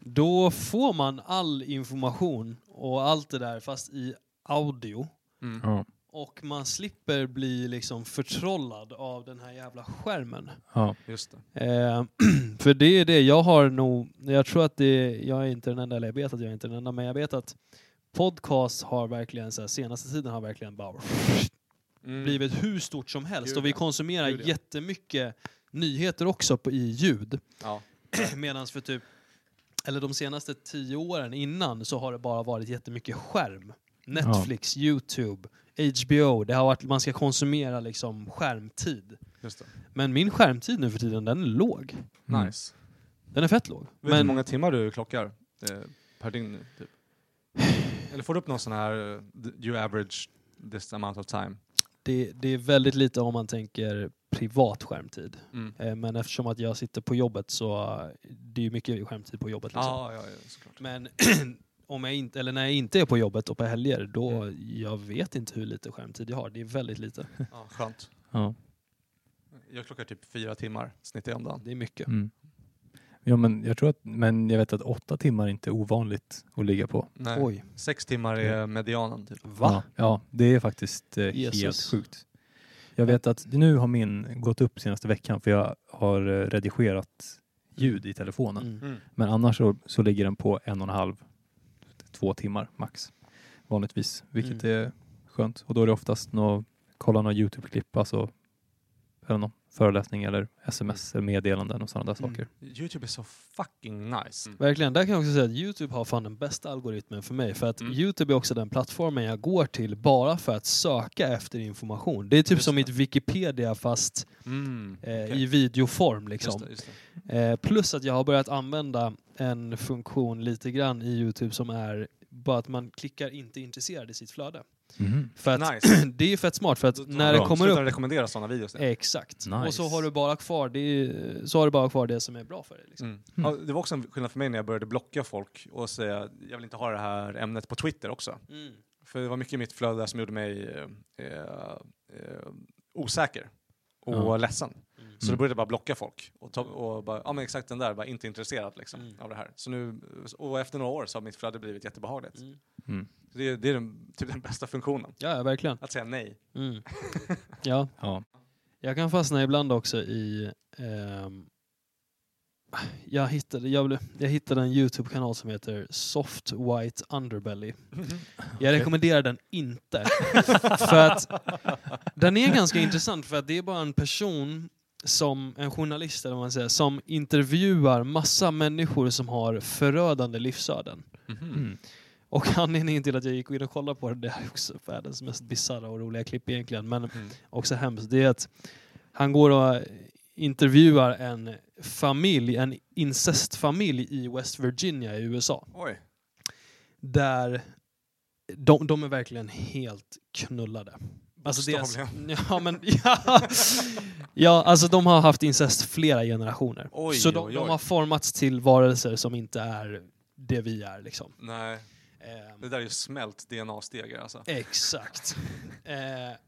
då får man all information och allt det där fast i audio. Och man slipper bli liksom förtrollad av den här jävla skärmen. Ja, just det. För det är det jag har nog... Jag tror att jag är inte den enda, eller jag vet att jag är inte den enda, men jag vet att podcast har verkligen så här, senaste tiden har verkligen bara blivit hur stort som helst. Ljud. Och vi konsumerar jättemycket nyheter också i ljud. Ja. Medans för typ... Eller de senaste 10 åren innan så har det bara varit jättemycket skärm. Netflix, YouTube, HBO. Det har varit, man ska konsumera liksom skärmtid. Just det. Men min skärmtid nu för tiden, den är låg. Nice. Den är fett låg. Men hur många timmar du klockar per dygn nu, typ? Eller får du upp någon sån här you average this amount of time? Det är väldigt lite om man tänker privat skärmtid. Men eftersom att jag sitter på jobbet så det är mycket skärmtid på jobbet liksom. Ja, såklart. Men om jag inte, eller när jag inte är på jobbet och på helger, då jag vet inte hur lite skärmtid jag har. Det är väldigt lite. Ja, skönt. Ja. Jag klockar typ 4 timmar snitt om dagen. Det är mycket. Ja, men jag vet att 8 timmar är inte ovanligt att ligga på. Nej. Oj. 6 timmar är medianen typ. Va? Ja, det är faktiskt helt sjukt. Jag vet att nu har min gått upp senaste veckan för jag har redigerat ljud i telefonen. Men annars så ligger den på 1,5-2 timmar max vanligtvis, vilket är skönt. Och då är det oftast kolla någon YouTube-klipp, alltså, eller någon föreläsningar eller sms eller meddelanden och sådana där saker. YouTube är så fucking nice. Verkligen, där kan jag också säga att YouTube har fan den bästa algoritmen för mig. För att YouTube är också den plattformen jag går till bara för att söka efter information. Det är typ som mitt Wikipedia fast i videoform liksom. Just det. Plus att jag har börjat använda en funktion lite grann i YouTube som är bara att man klickar inte intresserad i sitt flöde. För att det är fett smart för att när det kommer upp rekommendera såna videos där. Exakt. Nice. Och så har du bara kvar det, så har du bara kvar det som är bra för dig liksom. Ja, det var också en skillnad för mig när jag började blocka folk och säga jag vill inte ha det här ämnet på Twitter också. För det var mycket i mitt flöde som gjorde mig osäker och ledsen. Så då började jag bara blocka folk och bara, ja men exakt den där, bara inte intresserad liksom av det här. Så nu, och efter några år så har mitt flöde blivit jättebehagligt. Det är typ den bästa funktionen. Ja, verkligen. Att säga nej. Ja. Jag kan fastna ibland också i jag hittade en YouTube-kanal som heter Soft White Underbelly. Jag rekommenderar den inte. För att den är ganska intressant för att det är bara en person som en journalist eller vad man säger som intervjuar massa människor som har förödande livsöden. Och anledningen till att jag gick in och kollade på det är också världens mest bizarra och roliga klipp egentligen, men också hemskt, det är att han går och intervjuar en familj, en incestfamilj i West Virginia i USA. Oj. Där de är verkligen helt knullade. Alltså alltså de har haft incest flera generationer. De har formats till varelser som inte är det vi är liksom. Nej. Det där är ju smält DNA-stegar alltså. Exakt.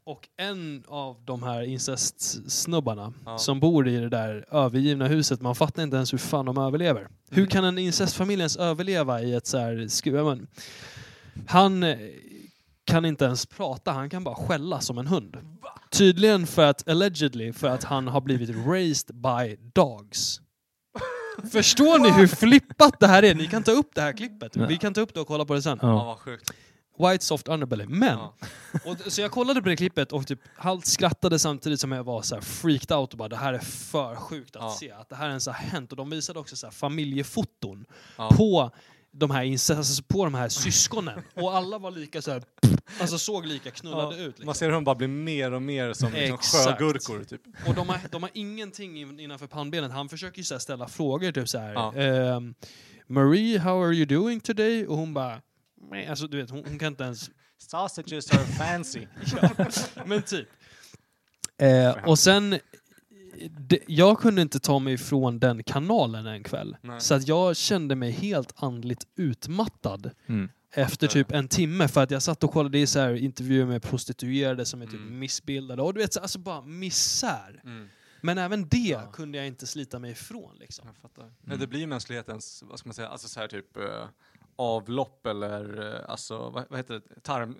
Och en av de här incestsnubbarna som bor i det där övergivna huset, man fattar inte ens hur fan de överlever. Hur kan en incestfamilj ens överleva i ett så här skur? Han kan inte ens prata, han kan bara skälla som en hund. Tydligen allegedly för att han har blivit raised by dogs. Förstår ni hur flippat det här är? Ni kan ta upp det här klippet. Vi kan ta upp det och kolla på det sen. Ja, vad sjukt. White Soft Underbelly. Men, så jag kollade på det klippet och typ halvt skrattade samtidigt som jag var så här freaked out och bara, det här är för sjukt att se. Att det här ens har hänt. Och de visade också så här familjefoton på de här syskonen. Och alla var lika så här, alltså såg lika knullade ut. Liksom. Man ser hur de bara blir mer och mer som liksom sjögurkor. Typ. Och de har ingenting innanför pannbenet. Han försöker ju så här ställa frågor typ så här. Marie, how are you doing today? Och hon bara, alltså du vet, hon kan inte ens... Sausages are fancy. Men typ. Och sen... Jag kunde inte ta mig ifrån den kanalen en kväll. Så att jag kände mig helt andligt utmattad efter typ en timme. För att jag satt och kollade i så här intervjuer med prostituerade som är typ missbildade. Och du vet, alltså bara misär. Men även det kunde jag inte slita mig ifrån. Liksom. Jag fattar. Nej, det blir ju mänsklighetens, vad ska man säga, alltså så här typ... avlopp eller alltså vad heter det,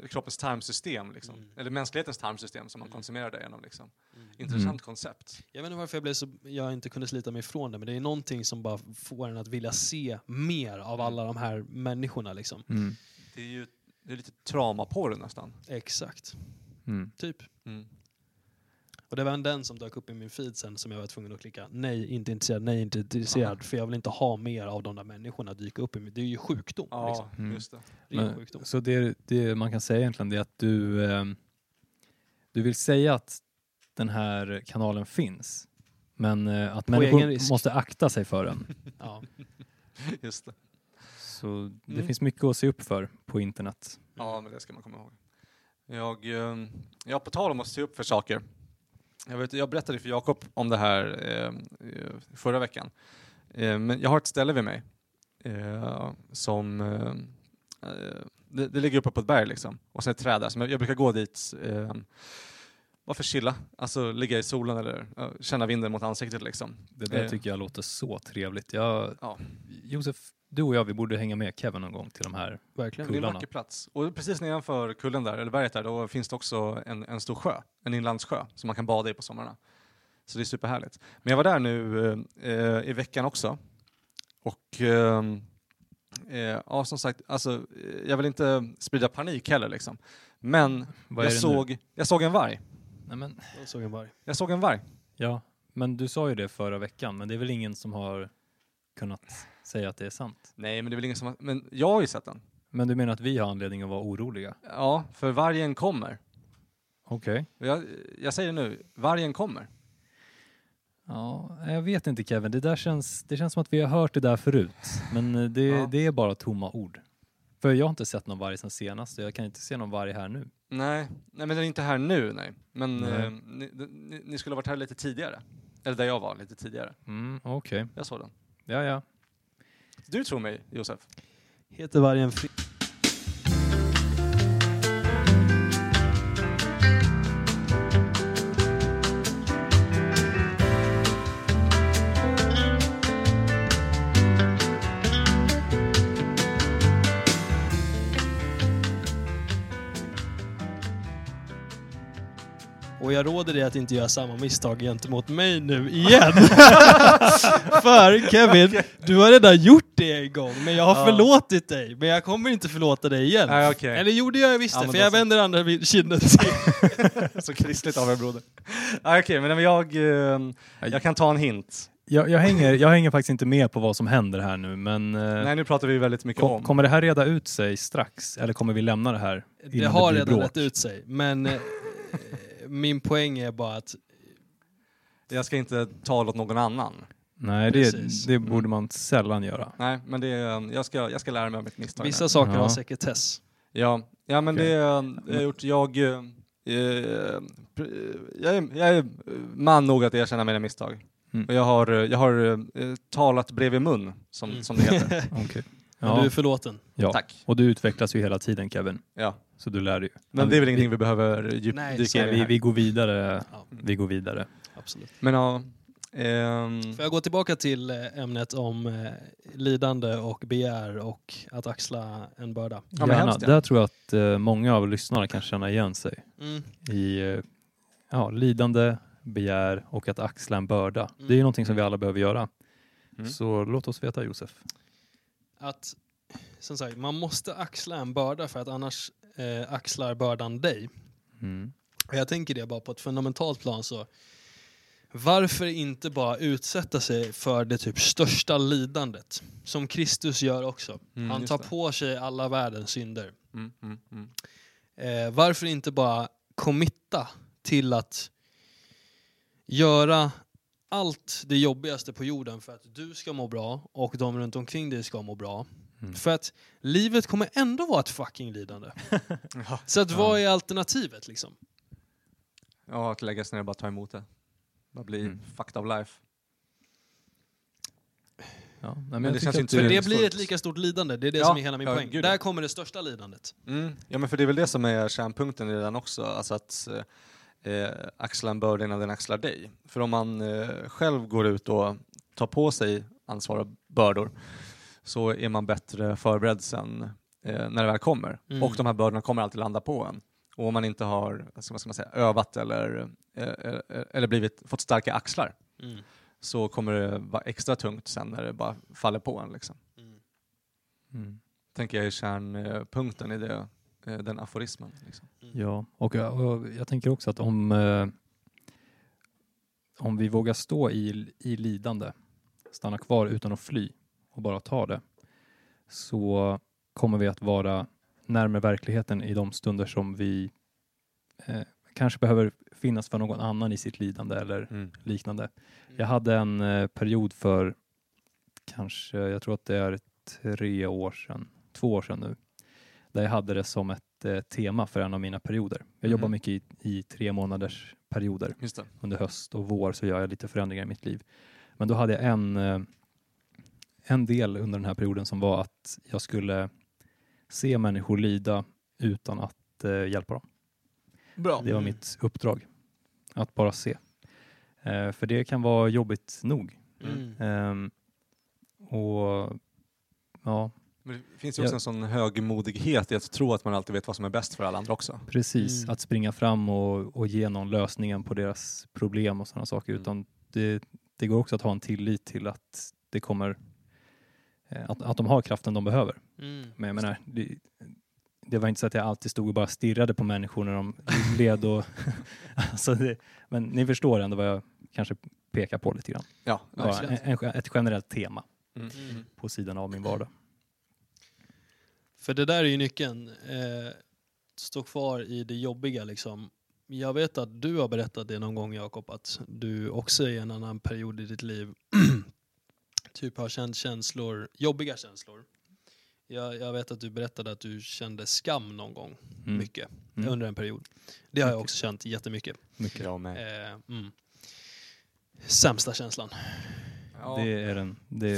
kroppens tarmsystem liksom, eller mänsklighetens tarmsystem som man konsumerar det genom liksom. Intressant koncept. Jag vet inte varför jag inte kunde slita mig ifrån det, men det är någonting som bara får en att vilja se mer av alla de här människorna liksom. Det är lite trauma på det nästan. Exakt. Typ. Och det var den som dök upp i min feed sen som jag var tvungen att klicka nej, inte intresserad. För jag vill inte ha mer av de där människorna dyka upp i mig. Det är ju sjukdom. Ja, liksom. Just det. Det är sjukdom. Så det man kan säga egentligen, det är att du vill säga att den här kanalen finns. Men att människor måste akta sig för den. Just det. Så det finns mycket att se upp för på internet. Ja, men det ska man komma ihåg. Jag på tal om att se upp för saker. Jag berättade för Jakob om det här förra veckan. Men jag har ett ställe vid mig som det ligger uppe på ett berg liksom. Och sen ett träd där. Så jag brukar gå dit bara för chilla. Alltså ligga i solen eller känna vinden mot ansiktet liksom. Det där tycker jag låter så trevligt. Josef, du och jag, vi borde hänga med Kevin någon gång till de här kullarna. Det är en vacker plats. Och precis nedanför kullen där, eller berget där, då finns det också en stor sjö. En inlandssjö som man kan bada i på sommarna. Så det är superhärligt. Men jag var där nu i veckan också. Och som sagt, alltså, jag vill inte sprida panik heller liksom. Men jag såg en varg. Jag såg en varg. Ja. Men du sa ju det förra veckan, men det är väl ingen som har kunnat säga att det är sant? Nej, men det är väl ingen som har, men jag har ju sett den. Men du menar att vi har anledning att vara oroliga? Ja, för vargen kommer. Okej. Okay. Jag säger nu, vargen kommer. Ja, jag vet inte, Kevin. Det känns som att vi har hört det där förut. Men det är bara tomma ord. För jag har inte sett någon varg sen senast. Jag kan inte se någon varg här nu. Nej, men den är inte här nu, nej. Men ni skulle ha varit här lite tidigare. Eller där jag var lite tidigare. Mm, okej. Okay. Jag såg den. Ja. Du tror mig, Josef. Heter vargen Och jag råder dig att inte göra samma misstag gentemot mig nu igen. För Kevin, du har redan gjort det en gång. Men jag har förlåtit dig. Men jag kommer inte förlåta dig igen. Nej, okay. Eller gjorde jag visst det. För jag vänder andra kinnet. Så kristligt av er, broder. Okej, men jag kan ta en hint. Jag hänger faktiskt inte med på vad som händer här nu, men... Nej, nu pratar vi väldigt mycket om. Kommer det här reda ut sig strax? Eller kommer vi lämna det här? Det har redan rätt ut sig, men... Min poäng är bara att... Jag ska inte tala åt någon annan. Nej, det borde man sällan göra. Nej, men jag ska lära mig av mitt misstag. Vissa saker har sekretess. Ja, men okay. Det jag har gjort... Jag är man nog att erkänna mina misstag. Mm. Och jag har talat bredvid mun, som det heter. Okay. Ja. Men du är förlåten. Ja. Tack. Och du utvecklas ju hela tiden, Kevin. Ja. Så du lär dig. Men det är väl ingenting vi behöver dyka i. Vi går vidare. Ja. Vi går vidare. Absolut. Men ja. Får jag gå tillbaka till ämnet om lidande och begär och att axla en börda? Ja, gärna. Där tror jag att många av lyssnarna kan känna igen sig. Mm. I lidande, begär och att axla en börda. Mm. Det är ju någonting som vi alla behöver göra. Mm. Så låt oss veta, Josef. Att, som sagt, man måste axla en börda för att annars axlar bördan dig. Mm. Och jag tänker det bara på ett fundamentalt plan, så varför inte bara utsätta sig för det typ största lidandet som Kristus gör också. Mm, han tar på sig alla världens synder. Varför inte bara committa till att göra allt det jobbigaste på jorden för att du ska må bra och de runt omkring dig ska må bra. Mm. För att livet kommer ändå vara ett fucking lidande. Så att vad är alternativet liksom? Ja, att lägga sig ner och bara ta emot det. Bara bli fucked of life. Ja, men det känns inte... För det blir ett lika stort lidande. Det är det som är hela min poäng. Där kommer det största lidandet. Mm. Ja, men för det är väl det som är kärnpunkten i den också. Alltså att... axla en börda innan den axlar dig. För om man själv går ut och tar på sig ansvar och bördor, så är man bättre förberedd sen när det väl kommer. Mm. Och de här bördorna kommer alltid landa på en. Och om man inte har, övat eller fått starka axlar, så kommer det vara extra tungt sen när det bara faller på en. Liksom. Mm. Mm. Tänker jag är kärnpunkten i det. Den aforismen. Liksom. Mm. Ja, och jag tänker också att om vi vågar stå i lidande, stanna kvar utan att fly och bara ta det, så kommer vi att vara närmare verkligheten i de stunder som vi kanske behöver finnas för någon annan i sitt lidande eller liknande. Jag hade en period för kanske, jag tror att det är 2 år sedan nu, där jag hade det som ett tema för en av mina perioder. Jag jobbar mycket i 3 månaders perioder. Just det. Under höst och vår så gör jag lite förändringar i mitt liv. Men då hade jag en del under den här perioden som var att jag skulle se människor lida utan att hjälpa dem. Bra. Det var mitt uppdrag. Att bara se. För det kan vara jobbigt nog. Mm. Och ja... Men det finns ju också en sån högmodighet i att tro att man alltid vet vad som är bäst för alla andra också. Precis, att springa fram och ge någon lösningen på deras problem och sådana saker. Utan det går också att ha en tillit till att det kommer att de har kraften de behöver. Mm. Men jag menar, det var inte så att jag alltid stod och bara stirrade på människor när de led och men ni förstår ändå vad jag kanske pekar på lite grann. Ja, ett generellt tema på sidan av min vardag. För det där är ju nyckeln. Stå kvar i det jobbiga liksom. Jag vet att du har berättat det någon gång, Jakob, att du också i en annan period i ditt liv typ har känt känslor, jobbiga känslor. Jag vet att du berättade att du kände skam någon gång mycket under en period. Det har jag också känt jättemycket. Mycket av mig. Sämsta känslan. Ja. Det är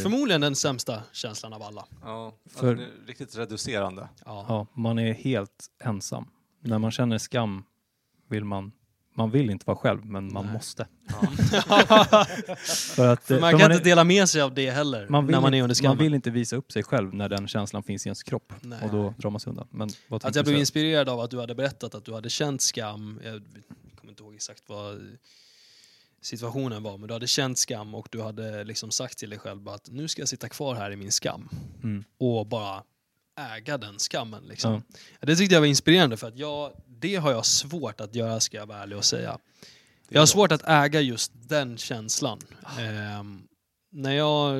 förmodligen den sämsta känslan av alla. Ja, för det är riktigt reducerande. Ja. Ja, man är helt ensam. När man känner skam vill man vill inte vara själv, men man måste. Ja. för man kan inte dela med sig av det heller när man är under skam. Man vill inte visa upp sig själv när den känslan finns i ens kropp. Nej. Och då drar man sig undan. Men att jag blev inspirerad av att du hade berättat att du hade känt skam. Jag kommer inte ihåg exakt vad situationen var, men du hade känt skam och du hade liksom sagt till dig själv att nu ska jag sitta kvar här i min skam och bara äga den skammen liksom. Det tyckte jag var inspirerande, för att det har jag svårt att göra, ska jag vara ärlig och säga. Jag har svårt att äga just den känslan. När jag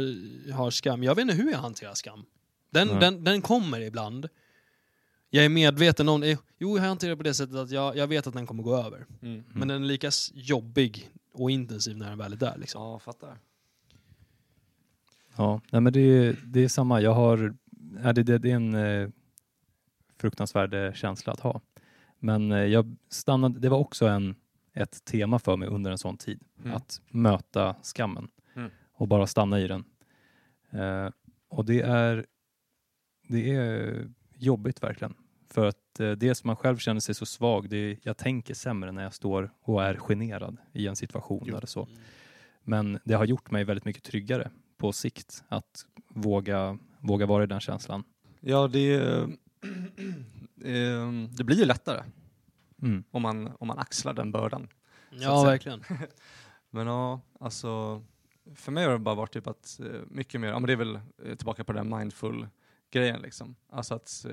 har skam, jag vet inte hur jag hanterar skam. Den kommer ibland. Jag är medveten om det. Jo, jag hanterar det på det sättet att jag vet att den kommer gå över. Men den är lika jobbig och intensiv när den väl är där liksom. Ja, fattar. Ja, nej, men det är samma. Jag har det är en fruktansvärd känsla att ha. Men jag stannade, det var också ett tema för mig under en sån tid. Att möta skammen. Och bara stanna i den. Och det är jobbigt verkligen. För att dels man själv känner sig så svag. Jag tänker sämre när jag står och är generad i en situation eller så. Men det har gjort mig väldigt mycket tryggare på sikt. Att våga vara i den känslan. Ja, det blir ju lättare om man axlar den bördan. Ja, verkligen. Men ja, alltså för mig har det bara varit typ att mycket mer, ja, men det är väl tillbaka på den mindful grejen liksom. Alltså att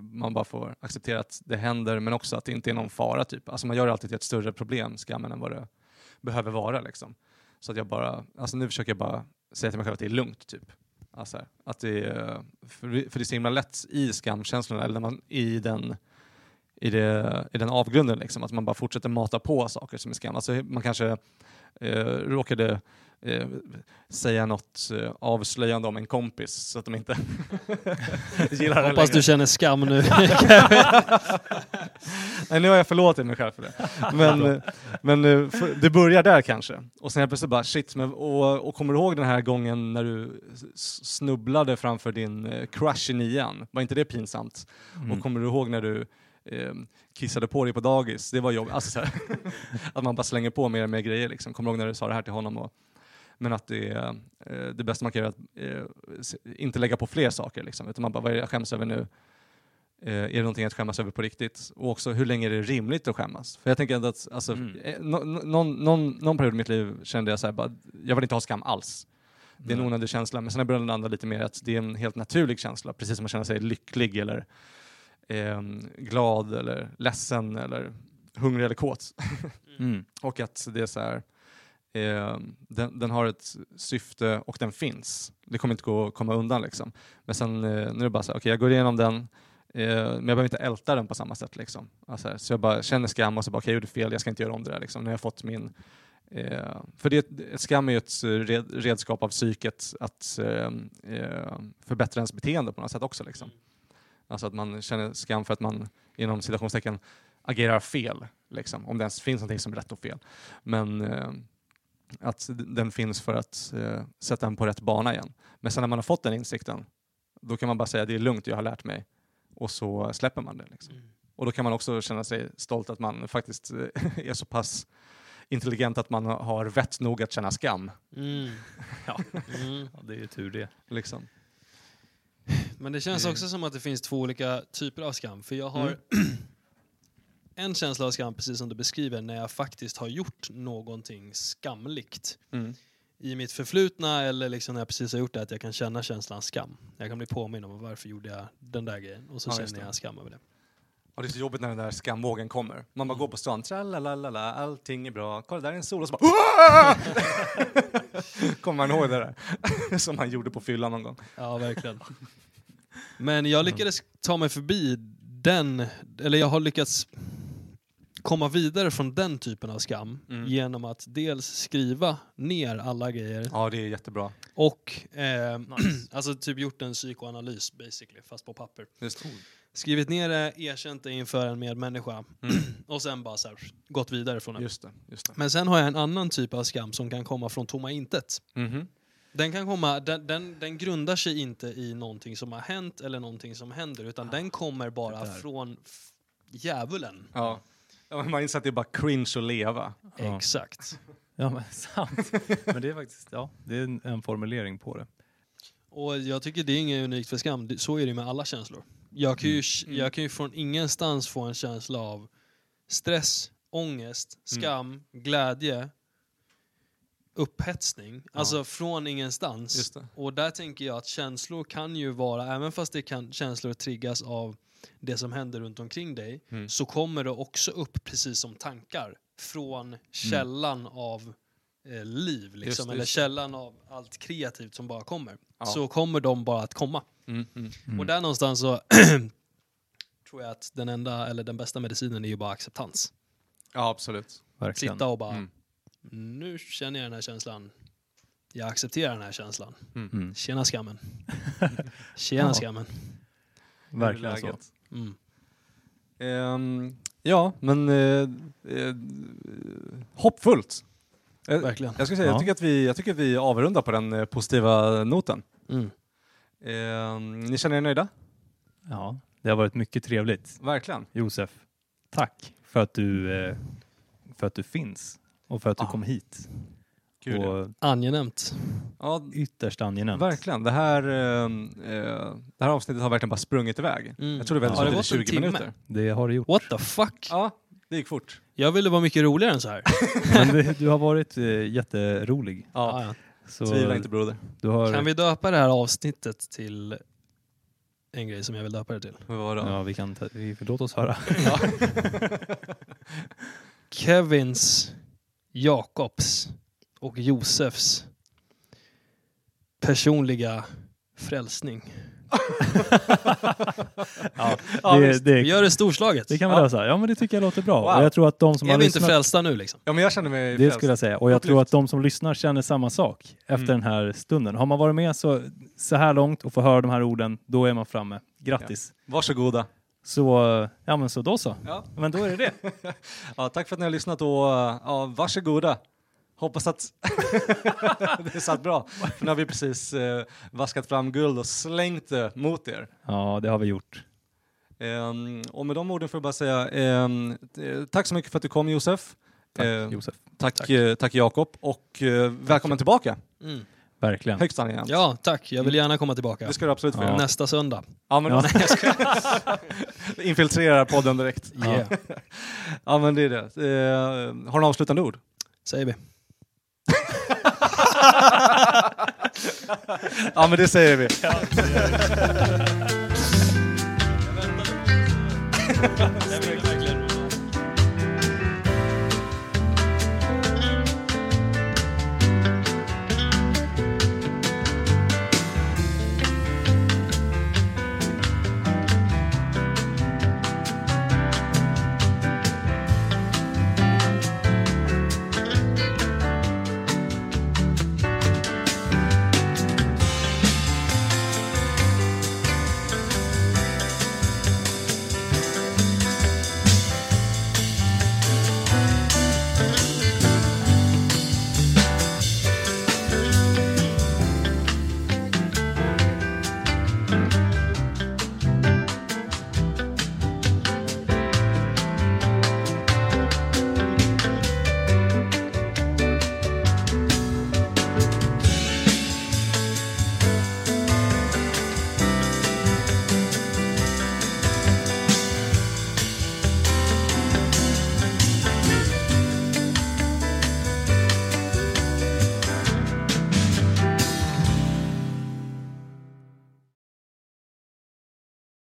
man bara får acceptera att det händer, men också att det inte är någon fara typ. Alltså man gör alltid till ett större problem, skammen, än vad det behöver vara liksom. Så att jag bara, alltså nu försöker jag bara säga till mig själv att det är lugnt typ. Alltså här, att det är, för det är så himla lätt i skamkänslorna, eller när man i den avgrunden liksom, att man bara fortsätter mata på saker som är skam. Alltså man kanske råkade säga något avslöjande om en kompis så att de inte gillar det. Hoppas du känner skam nu. Nej, nu har jag förlåtit mig själv för det. Men det börjar där kanske. Och sen plötsligt bara shit. Och kommer du ihåg den här gången när du snubblade framför din crush i 9:an? Var inte det pinsamt? Och kommer du ihåg när du kissade på dig på dagis? Det var jobbigt. Alltså, att man bara slänger på mer och mer grejer liksom. Kommer du ihåg när du sa det här till honom? Men att det är det bästa man kan göra att inte lägga på fler saker liksom. Utan man bara, vad är det jag skäms över nu? Är det någonting att skämmas över på riktigt? Och också, hur länge är det rimligt att skämmas? För jag tänker ändå att alltså, någon period i mitt liv kände jag så här, bara, jag vill inte ha skam alls. Det är en onödig känsla. Men sen började den andra lite mer att det är en helt naturlig känsla. Precis som man känner sig lycklig eller glad eller ledsen eller hungrig eller kåt. Och att det är så här, den har ett syfte och den finns. Det kommer inte gå att komma undan liksom. Men sen nu är det bara så här, okej, jag går igenom den. Men jag behöver inte älta den på samma sätt liksom. Alltså, så jag bara känner skam och så bara okej, jag gjorde fel, jag ska inte göra om det där liksom. När jag har fått min för ett skam är ju ett redskap av psyket att förbättra ens beteende på något sätt också liksom. Alltså att man känner skam för att man inom citationstecken agerar fel liksom, om det ens finns någonting som är rätt och fel. Men att den finns för att sätta den på rätt bana igen. Men sen när man har fått den insikten, då kan man bara säga det är lugnt, jag har lärt mig. Och så släpper man det liksom. Och då kan man också känna sig stolt att man faktiskt är så pass intelligent att man har vett nog att känna skam. Ja, det är ju tur det liksom. Men det känns också som att det finns två olika typer av skam. För jag har en känsla av skam, precis som du beskriver, när jag faktiskt har gjort någonting skamligt. I mitt förflutna, eller liksom när jag precis har gjort det, att jag kan känna känslan skam. Jag kan bli påminn om varför gjorde jag den där grejen. Och så känner jag skam över det. Och det är så jobbigt när den där skamvågen kommer. Man bara går på stan, tralalala, allting är bra. Kolla, där är en sol och så bara... Kommer man ihåg det där? Som man gjorde på fyllan någon gång. Ja, verkligen. Men jag lyckades ta mig förbi den... Eller jag har lyckats komma vidare från den typen av skam. Mm. Genom att dels skriva ner alla grejer. Ja, det är jättebra. Och nice. Alltså typ gjort en psykoanalys, basically, fast på papper. Just cool. Skrivit ner det, erkänt det inför en medmänniska. Mm. Och sen bara så här, gått vidare från det. Just det. Men sen har jag en annan typ av skam som kan komma från tomma intet. Mm-hmm. Den kan komma, den grundar sig inte i någonting som har hänt eller någonting som händer. Utan den kommer bara från djävulen. Ja. Man inser att det är bara cringe att leva. Ja. Exakt. Ja, men sant. Men det är faktiskt, ja, det är en formulering på det. Och jag tycker det är inget unikt för skam. Så är det med alla känslor. Jag kan ju från ingenstans få en känsla av stress, ångest, skam, glädje, upphetsning. Alltså från ingenstans. Just det. Och där tänker jag att känslor kan ju vara, även fast det kan känslor triggas av det som händer runt omkring dig, så kommer det också upp precis som tankar från källan av liv liksom, eller källan av allt kreativt som bara kommer. Ja. Så kommer de bara att komma. Och där någonstans så tror jag att den bästa medicinen är ju bara acceptans. Ja, absolut. Verkligen. Sitta och bara nu känner jag den här känslan. Jag accepterar den här känslan. Tjena skammen. Tjena skammen. Verkligen så. Ja, men hoppfullt. Verkligen. Jag ska säga, jag tycker att vi avrundar på den positiva noten. Ni känner er nöjda? Ja, det har varit mycket trevligt. Verkligen. Josef, tack för att du finns och för att du kom hit. Kul. Och angenämt. Ja, ytterst angenämt. Verkligen. Det här avsnittet har verkligen bara sprungit iväg. Jag tror det var det 20 minuter. Det har det gjort. What the fuck? Ja, det gick fort. Jag ville vara mycket roligare än så här. Men du har varit jätterolig. Ja. Så tvivla inte, broder. Kan vi döpa det här avsnittet till en grej som jag vill döpa det till? Vad då? Ja, vi låt oss höra. Ja. Kevins, Jakobs och Josefs personliga frälsning. Vi gör det storslaget. Det kan man lösa. Ja, men det tycker jag låter bra. Wow. Och jag tror att de som har lyssnat... inte frälsta nu liksom. Ja, men jag känner mig frälst. Det skulle jag säga. Och jag tror att de som lyssnar känner samma sak efter den här stunden. Har man varit med så här långt och får höra de här orden, då är man framme. Grattis. Ja. Varsågoda. Så. Ja. Men då är det. Ja, tack för att ni har lyssnat och varsågoda. Hoppas att det satt bra. För nu har vi precis vaskat fram guld och slängt det mot er. Ja, det har vi gjort. Och med de orden får jag bara säga tack så mycket för att du kom, Josef. Tack, Josef. Tack Jakob. Och välkommen tillbaka. Verkligen. Högst angenämt. Ja, tack. Jag vill gärna komma tillbaka. Det ska du absolut få göra. Nästa söndag. Ja, men infiltrerar podden direkt. Yeah. Ja, men det är det. Har du några avslutande ord? Säger vi. Ja, men det säger vi.